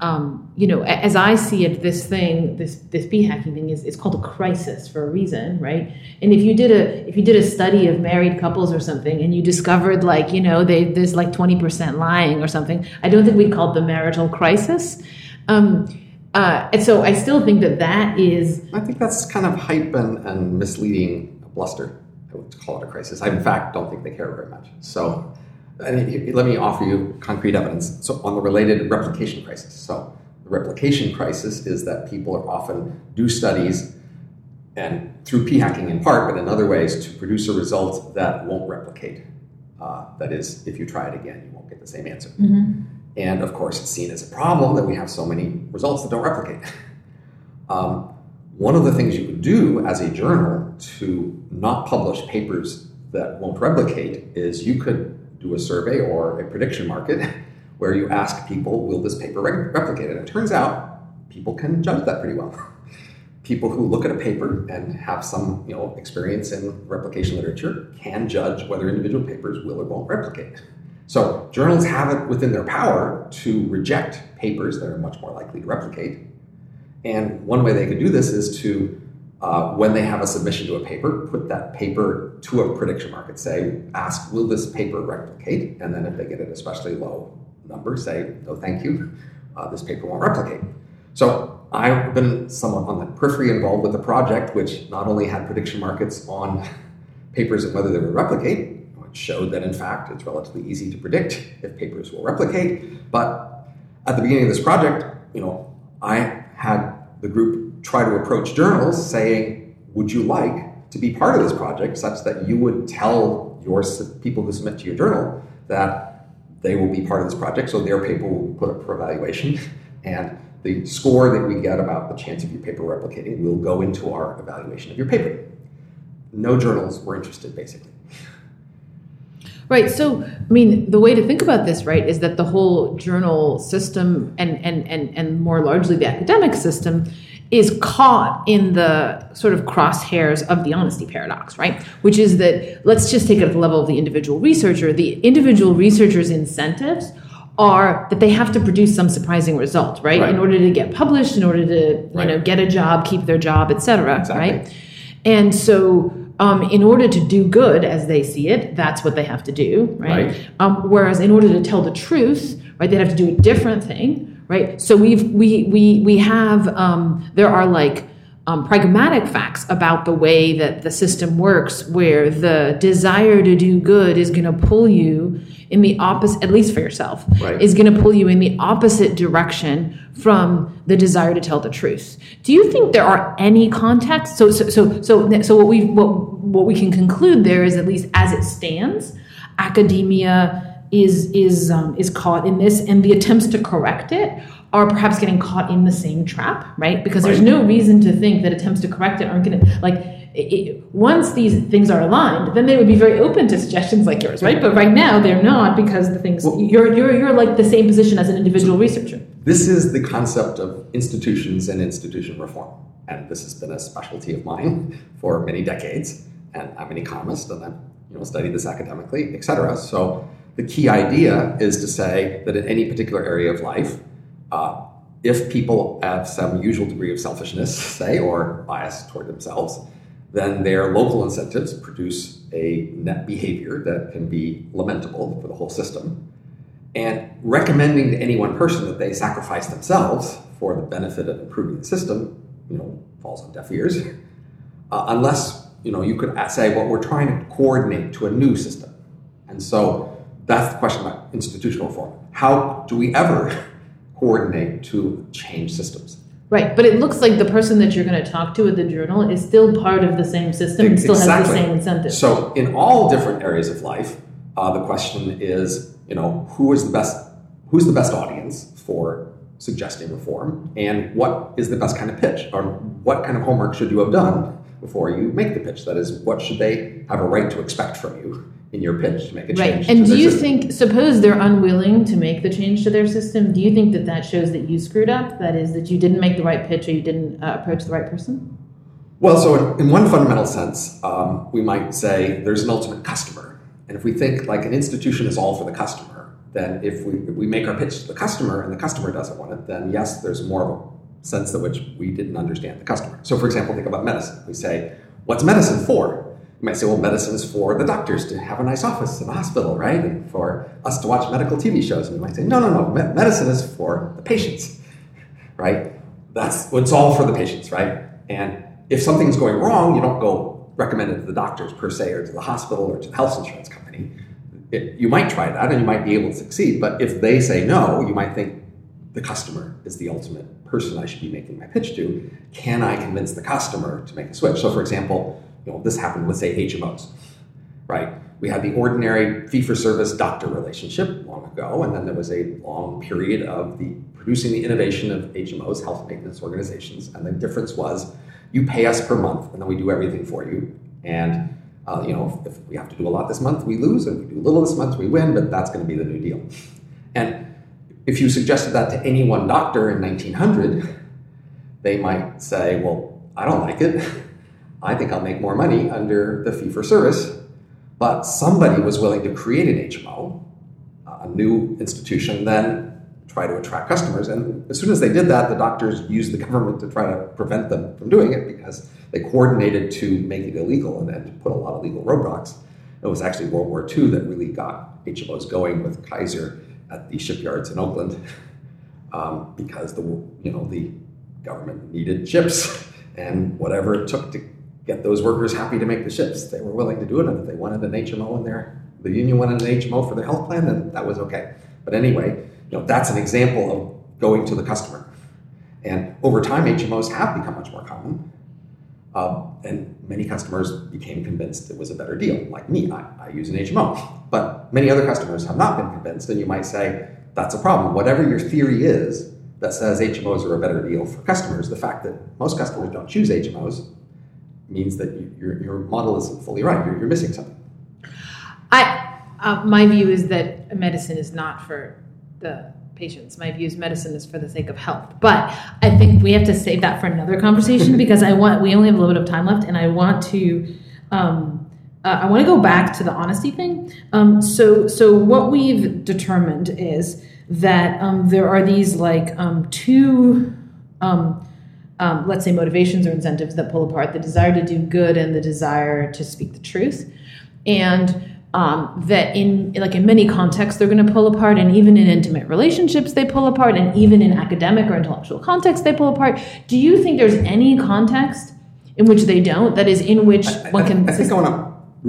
um, You know, as I see it, this thing, this this p-hacking thing is it's called a crisis for a reason, right? And if you did a if you did a study of married couples or something, and you discovered like you know they there's like twenty percent lying or something, I don't think we'd call it the marital crisis. Um, Uh, and so I still think that that is... I think that's kind of hype and, and misleading bluster. I would call it a crisis. I, in fact, don't think they care very much. So and let me offer you concrete evidence so on the related replication crisis. So the replication crisis is that people are often do studies and through p-hacking in part, but in other ways to produce a result that won't replicate. Uh, that is, if you try it again, you won't get the same answer. Mm-hmm. And of course, it's seen as a problem that we have so many results that don't replicate. um, one of the things you could do as a journal to not publish papers that won't replicate is you could do a survey or a prediction market where you ask people, will this paper re- replicate it? And it turns out people can judge that pretty well. People who look at a paper and have some, you know, experience in replication literature can judge whether individual papers will or won't replicate. So journals have it within their power to reject papers that are much more likely to replicate. And one way they could do this is to, uh, when they have a submission to a paper, put that paper to a prediction market, say, ask, will this paper replicate? And then if they get an especially low number, say, no, thank you, uh, this paper won't replicate. So I've been somewhat on the periphery involved with the project, which not only had prediction markets on papers and whether they would replicate, which showed that, in fact, it's relatively easy to predict if papers will replicate. But at the beginning of this project, you know, I had the group try to approach journals saying, would you like to be part of this project such that you would tell your people who submit to your journal that they will be part of this project, so their paper will put up for evaluation, and the score that we get about the chance of your paper replicating will go into our evaluation of your paper. No journals were interested, basically. Right. So, I mean, the way to think about this, right, is that the whole journal system and and and, and more largely the academic system is caught in the sort of crosshairs of the honesty paradox, right? Which is that, let's just take it at the level of the individual researcher. The individual researcher's incentives are that they have to produce some surprising result, right? right? In order to get published, in order to you right. know get a job, keep their job, et cetera, exactly. right? And so um, in order to do good, as they see it, that's what they have to do, right? right. Um, whereas in order to tell the truth, right, they'd have to do a different thing, right? So we've we we we have um, there are like um, pragmatic facts about the way that the system works, where the desire to do good is going to pull you in the opposite, at least for yourself, right. is going to pull you in the opposite direction from the desire to tell the truth. Do you think there are any contexts? So, so, so, so, so what we what what we can conclude there is, at least as it stands, academia is is um, is caught in this, and the attempts to correct it are perhaps getting caught in the same trap, right? Because right. there's no reason to think that attempts to correct it aren't going to like. It, once these things are aligned, then they would be very open to suggestions like yours, right? But right now they're not, because the things well, you're you're you're like the same position as an individual researcher. This is the concept of institutions and institution reform, and this has been a specialty of mine for many decades. And I'm an economist, and I you know study this academically, et cetera. So the key idea is to say that in any particular area of life, uh, if people have some usual degree of selfishness, say, or bias toward themselves, then their local incentives produce a net behavior that can be lamentable for the whole system. And recommending to any one person that they sacrifice themselves for the benefit of improving the system, you know, falls on deaf ears. Uh, unless, you know, you could say, well, we're trying to coordinate to a new system. And so that's the question about institutional reform. How do we ever coordinate to change systems? Right, but it looks like the person that you're going to talk to at the journal is still part of the same system and still exactly. has the same incentives. So in all different areas of life, uh, the question is, you know, who is the best, who's the best audience for suggesting reform, and what is the best kind of pitch, or what kind of homework should you have done before you make the pitch? That is, what should they have a right to expect from you in your pitch to make a change? Right, and do you system. think, suppose they're unwilling to make the change to their system, do you think that that shows that you screwed up? That is, that you didn't make the right pitch, or you didn't uh, approach the right person? Well, so in, in one fundamental sense, um, we might say there's an ultimate customer. And if we think like an institution is all for the customer, then if we, if we make our pitch to the customer and the customer doesn't want it, then yes, there's more of a sense in which we didn't understand the customer. So for example, think about medicine. We say, what's medicine for? You might say, well, medicine is for the doctors to have a nice office in a hospital, right? And for us to watch medical T V shows. And you might say, no, no, no, me- medicine is for the patients, right? that's it's all for the patients, right? And if something's going wrong, you don't go recommend it to the doctors per se, or to the hospital, or to the health insurance company. It, you might try that and you might be able to succeed, but if they say no, you might think the customer is the ultimate person I should be making my pitch to. Can I convince the customer to make a switch? So for example, you know, this happened with, say, H M Os, right? We had the ordinary fee-for-service doctor relationship long ago, and then there was a long period of the producing the innovation of H M Os, health maintenance organizations, and the difference was you pay us per month, and then we do everything for you. And uh, you know, if we have to do a lot this month, we lose, and if we do little this month, we win, but that's going to be the new deal. And if you suggested that to any one doctor in nineteen hundred, they might say, well, I don't like it. I think I'll make more money under the fee-for-service. But somebody was willing to create an H M O, a new institution, then try to attract customers. And as soon as they did that, the doctors used the government to try to prevent them from doing it because they coordinated to make it illegal and then put a lot of legal roadblocks. It was actually World War Two that really got H M Os going with Kaiser at the shipyards in Oakland um, because the you know the government needed ships and whatever it took to get those workers happy to make the shifts. They were willing to do it, and if they wanted an H M O in there, the union wanted an H M O for their health plan, then that was okay. But anyway, you know, that's an example of going to the customer. And over time, H M Os have become much more common, uh, and many customers became convinced it was a better deal. Like me, I, I use an H M O. But many other customers have not been convinced, and you might say, that's a problem. Whatever your theory is that says H M Os are a better deal for customers, the fact that most customers don't choose H M Os means that you, your your model isn't fully right. You're, you're missing something. I uh, my view is that medicine is not for the patients. My view is medicine is for the sake of health. But I think we have to save that for another conversation because I want we only have a little bit of time left, and I want to um, uh, I want to go back to the honesty thing. Um, so so what we've determined is that um, there are these like um, two. Um, Um, let's say motivations or incentives that pull apart the desire to do good and the desire to speak the truth. And um, that in like in many contexts, they're going to pull apart. And even in intimate relationships, they pull apart. And even in academic or intellectual contexts, they pull apart. Do you think there's any context in which they don't? That is, in which I, one I, can... I think I want to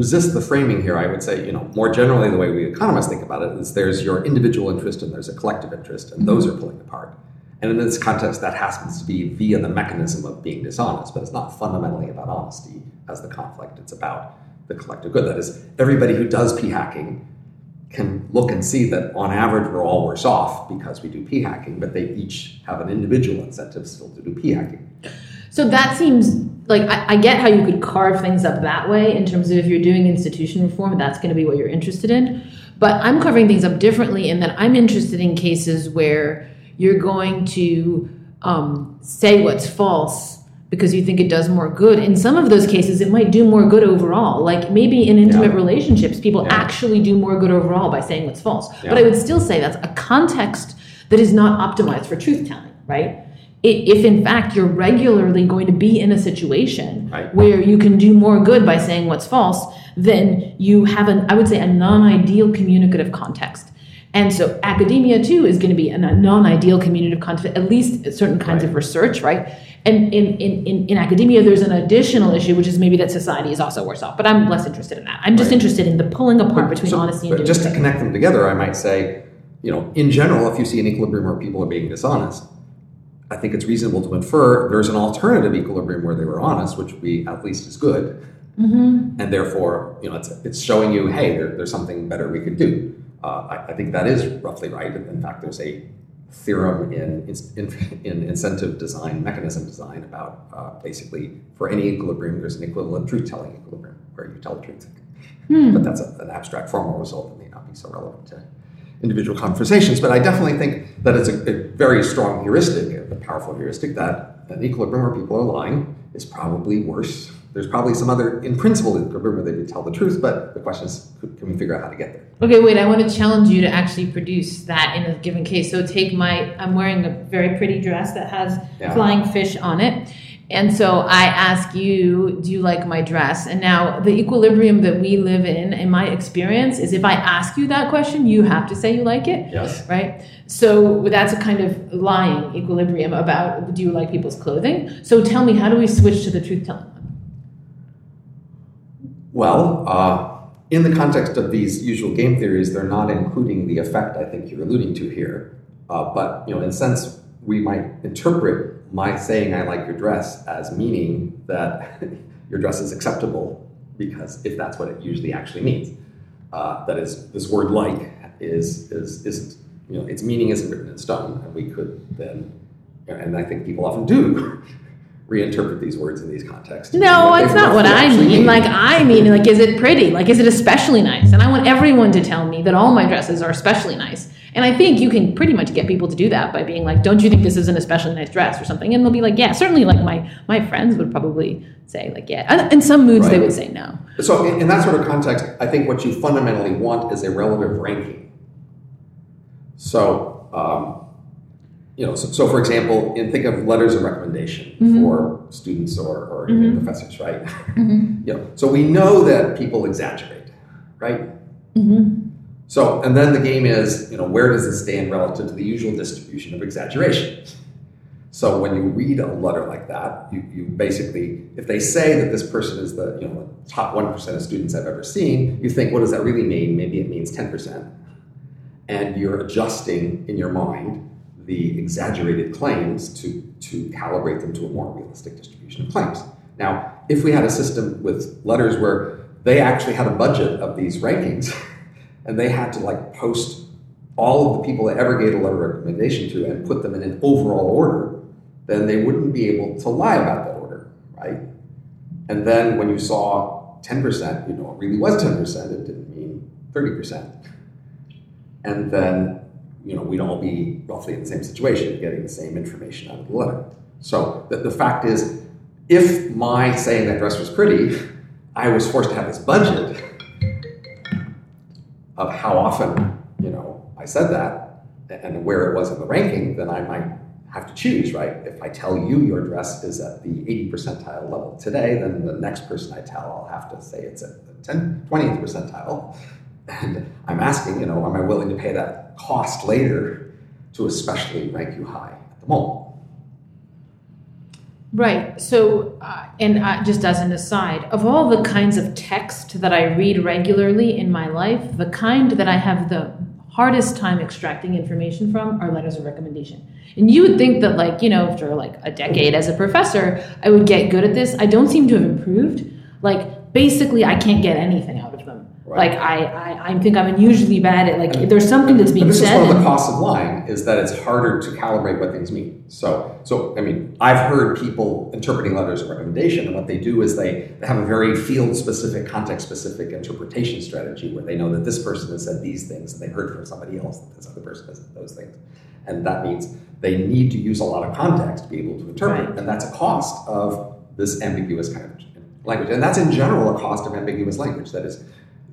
resist the framing here. I would say, you know, more generally, the way we economists think about it is there's your individual interest and there's a collective interest. And those mm-hmm. are pulling apart. And in this context, that happens to be via the mechanism of being dishonest, but it's not fundamentally about honesty as the conflict. It's about the collective good. That is, everybody who does p-hacking can look and see that on average we're all worse off because we do p-hacking, but they each have an individual incentive still to do p-hacking. So that seems like I, I get how you could carve things up that way in terms of if you're doing institution reform, that's going to be what you're interested in. But I'm carving things up differently in that I'm interested in cases where you're going to um, say what's false because you think it does more good. In some of those cases, it might do more good overall. Like maybe in intimate yeah. relationships, people yeah. actually do more good overall by saying what's false. Yeah. But I would still say that's a context that is not optimized for truth-telling, right? If, in fact, you're regularly going to be in a situation right. where you can do more good by saying what's false, then you have, an, I would say, a non-ideal communicative context. And so academia, too, is going to be a non-ideal community context, at least certain kinds right. of research, right? And in, in, in, in academia, there's an additional issue, which is maybe that society is also worse off. But I'm less interested in that. I'm just right. interested in the pulling apart between so, honesty and doing Just to things. Connect them together, I might say, you know, in general, if you see an equilibrium where people are being dishonest, I think it's reasonable to infer there's an alternative equilibrium where they were honest, which would be at least as good. Mm-hmm. And therefore, you know, it's, it's showing you, hey, there, there's something better we could do. Uh, I, I think that is roughly right. In fact, there's a theorem in in, in incentive design, mechanism design, about uh, basically for any equilibrium, there's an equivalent truth-telling equilibrium where you tell the truth. Hmm. But that's a, an abstract formal result that may not be so relevant to individual conversations. But I definitely think that it's a, a very strong heuristic, a powerful heuristic, that an equilibrium where people are lying is probably worse. There's probably some other, in principle, equilibrium where they did tell the truth, but the question is, can we figure out how to get there? Okay, wait, I want to challenge you to actually produce that in a given case. So take my, I'm wearing a very pretty dress that has yeah. flying fish on it. And so I ask you, do you like my dress? And now the equilibrium that we live in, in my experience, is if I ask you that question, you have to say you like it. Yes. Right? So that's a kind of lying equilibrium about, do you like people's clothing? So tell me, how do we switch to the truth-telling? Well, uh, in the context of these usual game theories, they're not including the effect I think you're alluding to here. Uh, but, you know, in a sense, we might interpret my saying I like your dress as meaning that your dress is acceptable, because if that's what it usually actually means, uh, that is, this word like is, is, isn't, you know, its meaning isn't written in stone, and we could then, and I think people often do, reinterpret these words in these contexts. No, it's not what I mean. mean. Like, I mean, like, is it pretty? Like, is it especially nice? And I want everyone to tell me that all my dresses are especially nice. And I think you can pretty much get people to do that by being like, don't you think this is an especially nice dress or something? And they'll be like, yeah, certainly, like my my friends would probably say like, yeah. In some moods, right, they would say no. So in, in that sort of context, I think what you fundamentally want is a relative ranking. So, um, you know, so, so for example, in, think of letters of recommendation mm-hmm. for students or, or mm-hmm. even professors, right? Mm-hmm. You know, so we know that people exaggerate, right? Mm-hmm. So, and then the game is, you know, where does this stand relative to the usual distribution of exaggeration? So when you read a letter like that, you, you basically, if they say that this person is the, you know, top one percent of students I've ever seen, you think, what does that really mean? Maybe it means ten percent. And you're adjusting in your mind the exaggerated claims to, to calibrate them to a more realistic distribution of claims. Now, if we had a system with letters where they actually had a budget of these rankings, and they had to like post all of the people that ever gave a letter of recommendation to and put them in an overall order, then they wouldn't be able to lie about that order, right? And then when you saw ten percent, you know, it really was ten percent, it didn't mean thirty percent. And then, you know, we'd all be roughly in the same situation, getting the same information out of the letter. So the, the fact is, if my saying that dress was pretty, I was forced to have this budget of how often, you know, I said that and where it was in the ranking, then I might have to choose, right? If I tell you your dress is at the eighty percentile level today, then the next person I tell, I'll have to say it's at the twentieth percentile. And I'm asking, you know, am I willing to pay that cost later to especially rank you high at the moment? Right. So, uh, and uh, just as an aside, of all the kinds of text that I read regularly in my life, the kind that I have the hardest time extracting information from are letters of recommendation. And you would think that, like, you know, after like a decade as a professor, I would get good at this. I don't seem to have improved. Like, basically, I can't get anything out of them. Right. Like, I, I, I think I'm unusually bad at, like, I mean, there's something that's being this said. This is one of the costs of lying, is that it's harder to calibrate what things mean. So, so I mean, I've heard people interpreting letters of recommendation, and what they do is they have a very field-specific, context-specific interpretation strategy where they know that this person has said these things, and they heard from somebody else that this other person has said those things. And that means they need to use a lot of context to be able to interpret, right. And that's a cost of this ambiguous kind of language. And that's, in general, a cost of ambiguous language. That is,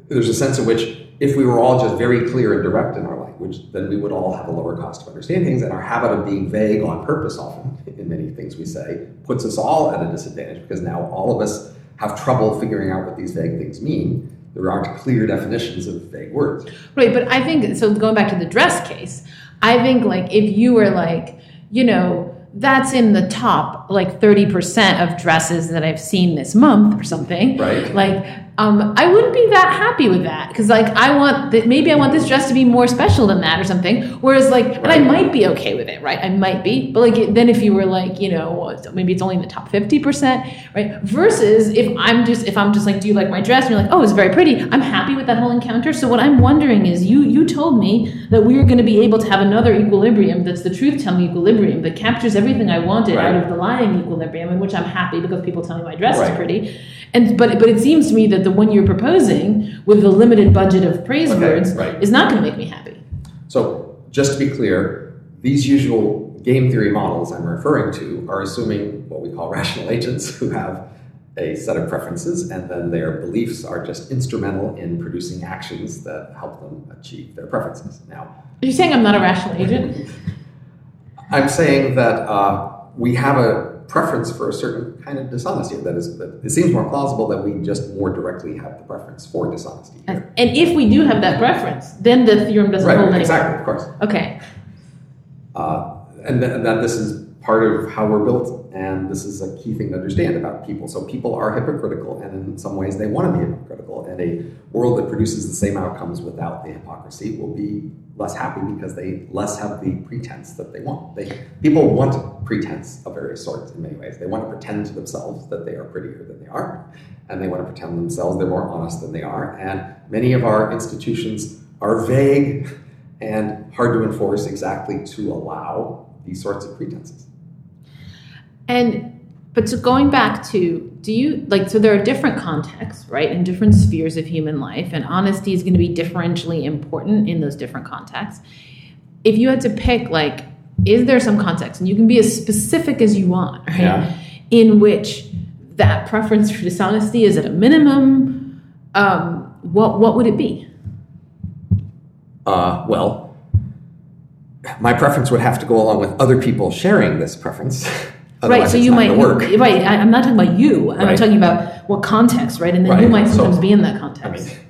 there's a sense in which if we were all just very clear and direct in our language, then we would all have a lower cost of understanding things, and our habit of being vague on purpose often in many things we say puts us all at a disadvantage, because now all of us have trouble figuring out what these vague things mean. There aren't clear definitions of vague words. Right, but I think, so going back to the dress case, I think like if you were like, you know, that's in the top like thirty percent of dresses that I've seen this month or something, right? Like, Um, I wouldn't be that happy with that, because like I want that maybe I want this dress to be more special than that or something. Whereas like, right. And I might be okay with it, right? I might be, but like then if you were like, you know, maybe it's only in the top fifty percent, right? Versus if I'm just if I'm just like, do you like my dress? And you're like, oh, it's very pretty. I'm happy with that whole encounter. So what I'm wondering is, you you told me that we are going to be able to have another equilibrium that's the truth-telling equilibrium that captures everything I wanted right. out of the lying equilibrium, in which I'm happy because people tell me my dress right. is pretty. And but but it seems to me that the one you're proposing with the limited budget of praise okay, words right. is not going to make me happy. So just to be clear, these usual game theory models I'm referring to are assuming what we call rational agents who have a set of preferences, and then their beliefs are just instrumental in producing actions that help them achieve their preferences. Now, are you saying I'm not a rational agent? I'm saying that uh, we have a preference for a certain kind of dishonesty. That is, that it seems more plausible that we just more directly have the preference for dishonesty here. And if we do have that preference, then the theorem doesn't right, hold anymore. Exactly, of course. Okay. Uh, and, th- and that this is part of how we're built, and this is a key thing to understand about people. So people are hypocritical, and in some ways they want to be hypocritical, and a world that produces the same outcomes without the hypocrisy will be less happy because they less have the pretense that they want. They, people want pretense of various sorts in many ways. They want to pretend to themselves that they are prettier than they are, and they want to pretend themselves they're more honest than they are. And many of our institutions are vague and hard to enforce exactly to allow these sorts of pretenses. And but so going back to, do you, like, so there are different contexts, right, and different spheres of human life, and honesty is going to be differentially important in those different contexts. If you had to pick, like, is there some context, and you can be as specific as you want, right, yeah. in which that preference for dishonesty is at a minimum, um, what what would it be? Uh, well, my preference would have to go along with other people sharing this preference. Otherwise, right, so you might, work. right, I, I'm not talking about you, I'm right. talking about what context, right? And then right. you might sometimes so, be in that context. I mean,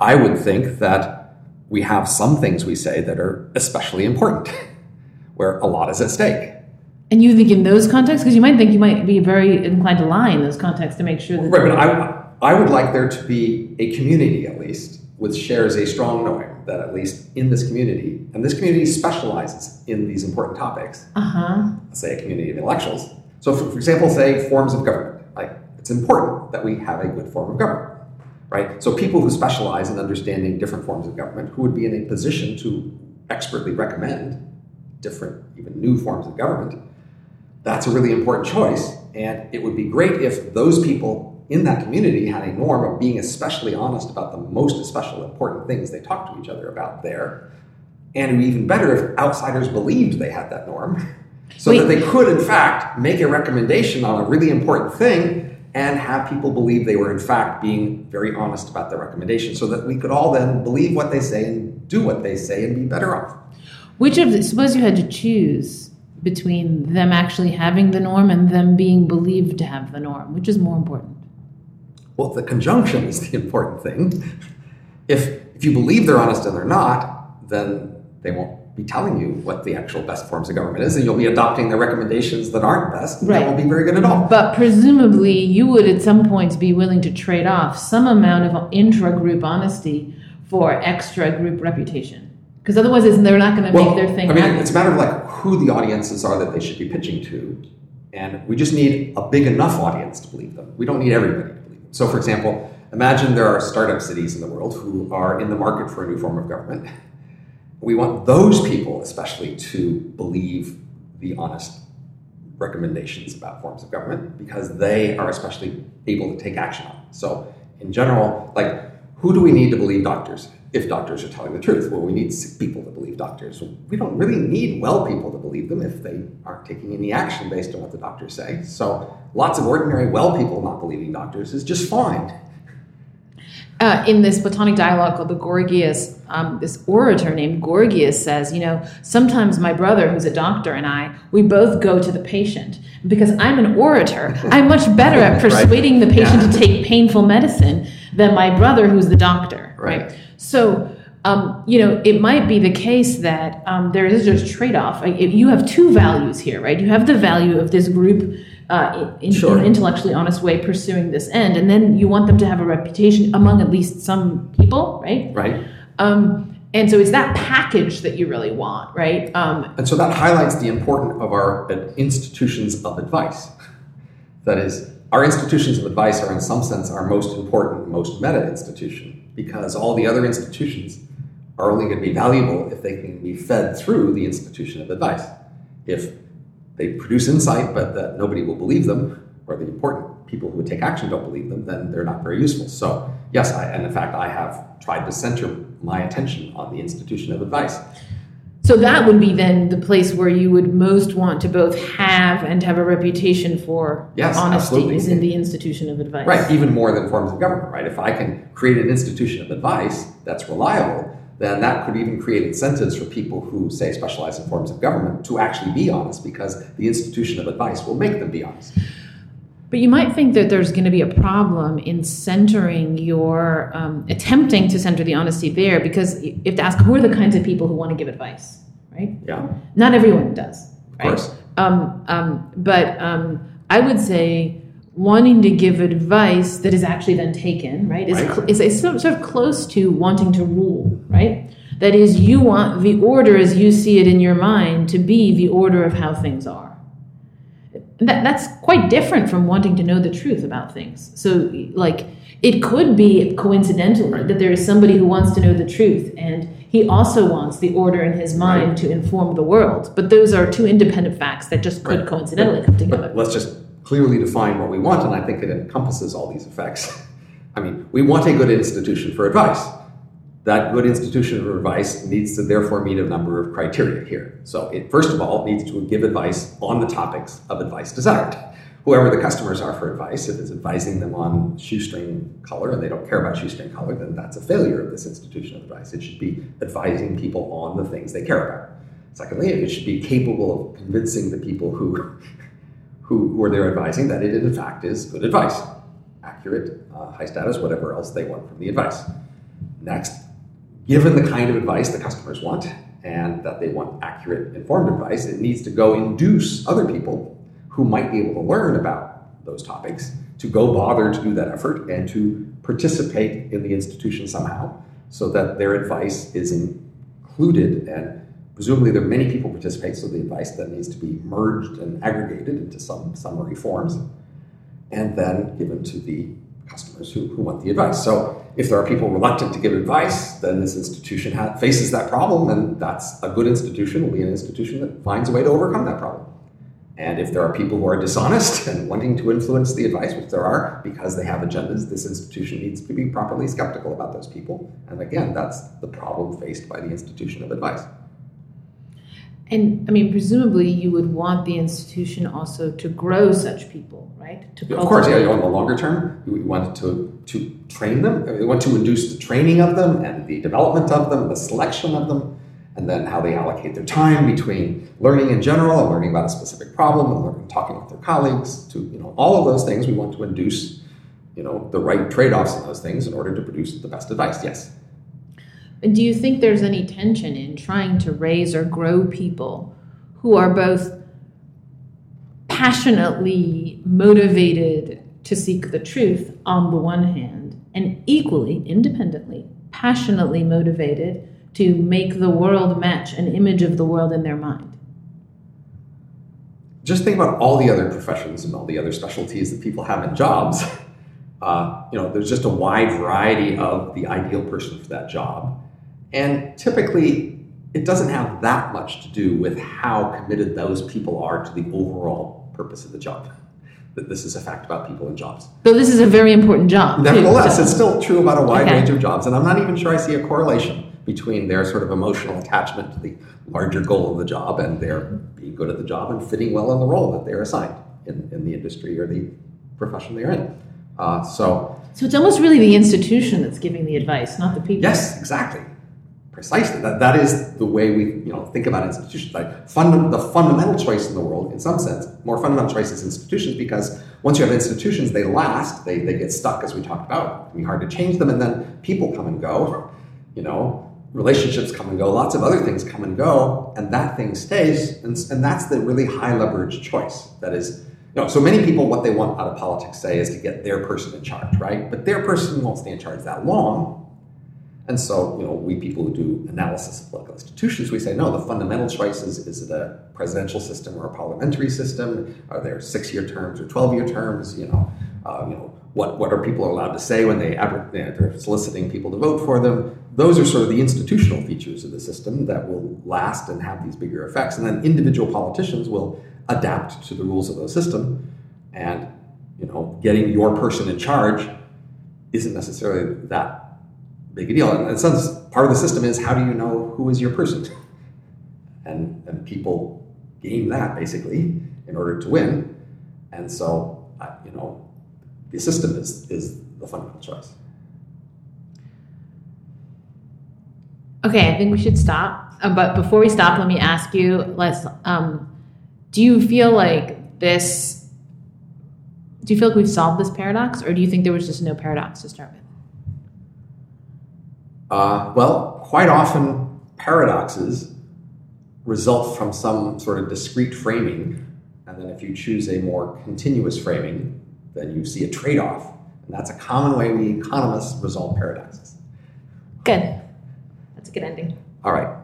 I would think that we have some things we say that are especially important, where a lot is at stake. And you think in those contexts? Because you might think you might be very inclined to lie in those contexts to make sure that... Right, but I, I would like there to be a community, at least, which shares a strong knowing that at least in this community, and this community specializes in these important topics, uh-huh. say a community of intellectuals. So for, for example, say forms of government. Like, it's important that we have a good form of government, right? So people who specialize in understanding different forms of government, who would be in a position to expertly recommend different, even new forms of government, that's a really important choice. And it would be great if those people in that community had a norm of being especially honest about the most especially important things they talk to each other about there. And it would be even better if outsiders believed they had that norm so Wait. that they could, in fact, make a recommendation on a really important thing and have people believe they were, in fact, being very honest about their recommendation so that we could all then believe what they say and do what they say and be better off. Which of the, suppose you had to choose between them actually having the norm and them being believed to have the norm, which is more important? Well, the conjunction is the important thing. If if you believe they're honest and they're not, then they won't be telling you what the actual best forms of government is, and you'll be adopting the recommendations that aren't best, and right. that won't be very good at all. But presumably, you would at some point be willing to trade off some amount of intra-group honesty for extra-group reputation. Because otherwise, isn't they're not going to well, make their thing happen. I mean, happen. It's a matter of like who the audiences are that they should be pitching to, and we just need a big enough audience to believe them. We don't need everybody. So, for example, imagine there are startup cities in the world who are in the market for a new form of government. We want those people especially to believe the honest recommendations about forms of government because they are especially able to take action on. So, in general, like, who do we need to believe doctors if doctors are telling the truth? Well, we need sick people to believe doctors. We don't really need well people to believe them if they aren't taking any action based on what the doctors say. So lots of ordinary well people not believing doctors is just fine. Uh, in this Platonic dialogue called the Gorgias, um, this orator named Gorgias says, you know, sometimes my brother, who's a doctor, and I, we both go to the patient. Because I'm an orator, I'm much better at persuading right. the patient yeah. to take painful medicine than my brother, who's the doctor. Right. right? So, um, you know, it might be the case that um, there is just trade-off. Like, if you have two values here, right? You have the value of this group uh, in, sure. in an intellectually honest way pursuing this end, and then you want them to have a reputation among at least some people, right? Right. Um, and so it's that package that you really want, right? Um, and so that highlights the importance of our institutions of advice. That is, our institutions of advice are in some sense our most important, most meta institution, because all the other institutions are only going to be valuable if they can be fed through the institution of advice. If they produce insight but that nobody will believe them, or the important people who would take action don't believe them, then they're not very useful. So yes, I, and in fact I have tried to center my attention on the institution of advice. So that would be then the place where you would most want to both have and have a reputation for yes, honesty absolutely. Is in the institution of advice. Right, even more than forms of government, right? If I can create an institution of advice that's reliable, then that could even create incentives for people who, say, specialize in forms of government to actually be honest, because the institution of advice will make them be honest. But you might think that there's going to be a problem in centering your, um, attempting to center the honesty there, because you have to ask who are the kinds of people who want to give advice, right? Yeah. Not everyone does, right? Of course. Um, um, but um, I would say wanting to give advice that is actually then taken, right, is, right. is, is sort of close to wanting to rule, right? That is, you want the order as you see it in your mind to be the order of how things are. That, that's quite different from wanting to know the truth about things. So, like, it could be coincidental right. that there is somebody who wants to know the truth, and he also wants the order in his mind right. to inform the world. But those are two independent facts that just could right. coincidentally but, come together. Let's just clearly define what we want, and I think it encompasses all these effects. I mean, we want a good institution for advice. That good institution for advice needs to therefore meet a number of criteria here. So it, first of all, needs to give advice on the topics of advice desired. Whoever the customers are for advice, if it's advising them on shoestring color and they don't care about shoestring color, then that's a failure of this institution of advice. It should be advising people on the things they care about. Secondly, it should be capable of convincing the people who, who, who are there advising that it in fact is good advice, accurate, uh, high status, whatever else they want from the advice. Next, given the kind of advice the customers want and that they want accurate, informed advice, it needs to go induce other people who might be able to learn about those topics to go bother to do that effort and to participate in the institution somehow so that their advice is included. And presumably there are many people participate, so the advice then needs to be merged and aggregated into some summary forms and then given to the customers who, who want the advice. So if there are people reluctant to give advice, then this institution ha- faces that problem, and that's a good institution will be an institution that finds a way to overcome that problem. And if there are people who are dishonest and wanting to influence the advice, which there are, because they have agendas, this institution needs to be properly skeptical about those people. And again, that's the problem faced by the institution of advice. And, I mean, presumably you would want the institution also to grow such people, right? To yeah, of course, yeah, you want the longer term. You want to, to train them. You want to induce the training of them and the development of them, the selection of them, and then how they allocate their time between learning in general and learning about a specific problem and learning, talking with their colleagues to, you know, all of those things. We want to induce, you know, the right trade-offs in those things in order to produce the best advice, yes. And do you think there's any tension in trying to raise or grow people who are both passionately motivated to seek the truth on the one hand, and equally, independently, passionately motivated to make the world match an image of the world in their mind? Just think about all the other professions and all the other specialties that people have in jobs. Uh, you know, there's just a wide variety of the ideal person for that job. And typically, it doesn't have that much to do with how committed those people are to the overall purpose of the job. That this is a fact about people in jobs. So this is a very important job. Nevertheless, too, so. It's still true about a wide okay. range of jobs. And I'm not even sure I see a correlation between their sort of emotional attachment to the larger goal of the job and their being good at the job and fitting well in the role that they're assigned in, in the industry or the profession they're in. Uh, so, so it's almost really the institution that's giving the advice, not the people. Yes, exactly. Precisely. That that is the way we you know think about institutions. Like fund, the fundamental choice in the world, in some sense, more fundamental choice is institutions, because once you have institutions, they last. They they get stuck, as we talked about. It can be hard to change them, and then people come and go. You know, relationships come and go. Lots of other things come and go, and that thing stays. And and that's the really high leverage choice. That is. No, so many people, what they want out of politics, say, is to get their person in charge, right? But their person won't stay in charge that long. And so, you know, we people who do analysis of political institutions, we say, no, the fundamental choice is, is it a presidential system or a parliamentary system? Are there six-year terms or twelve-year terms? You know, uh, you know, what, what are people allowed to say when they, they're soliciting people to vote for them? Those are sort of the institutional features of the system that will last and have these bigger effects. And then individual politicians will adapt to the rules of the system, and you know, getting your person in charge isn't necessarily that big a deal. And in a sense, part of the system is how do you know who is your person, and and people game that basically in order to win. And so, you know, the system is is the fundamental choice. Okay, I think we should stop. Um, but before we stop, let me ask you, let's, um, do you feel like this, do you feel like we've solved this paradox, or do you think there was just no paradox to start with? Uh, well, quite often paradoxes result from some sort of discrete framing. And then if you choose a more continuous framing, then you see a trade-off. And that's a common way we economists resolve paradoxes. Good. That's a good ending. All right.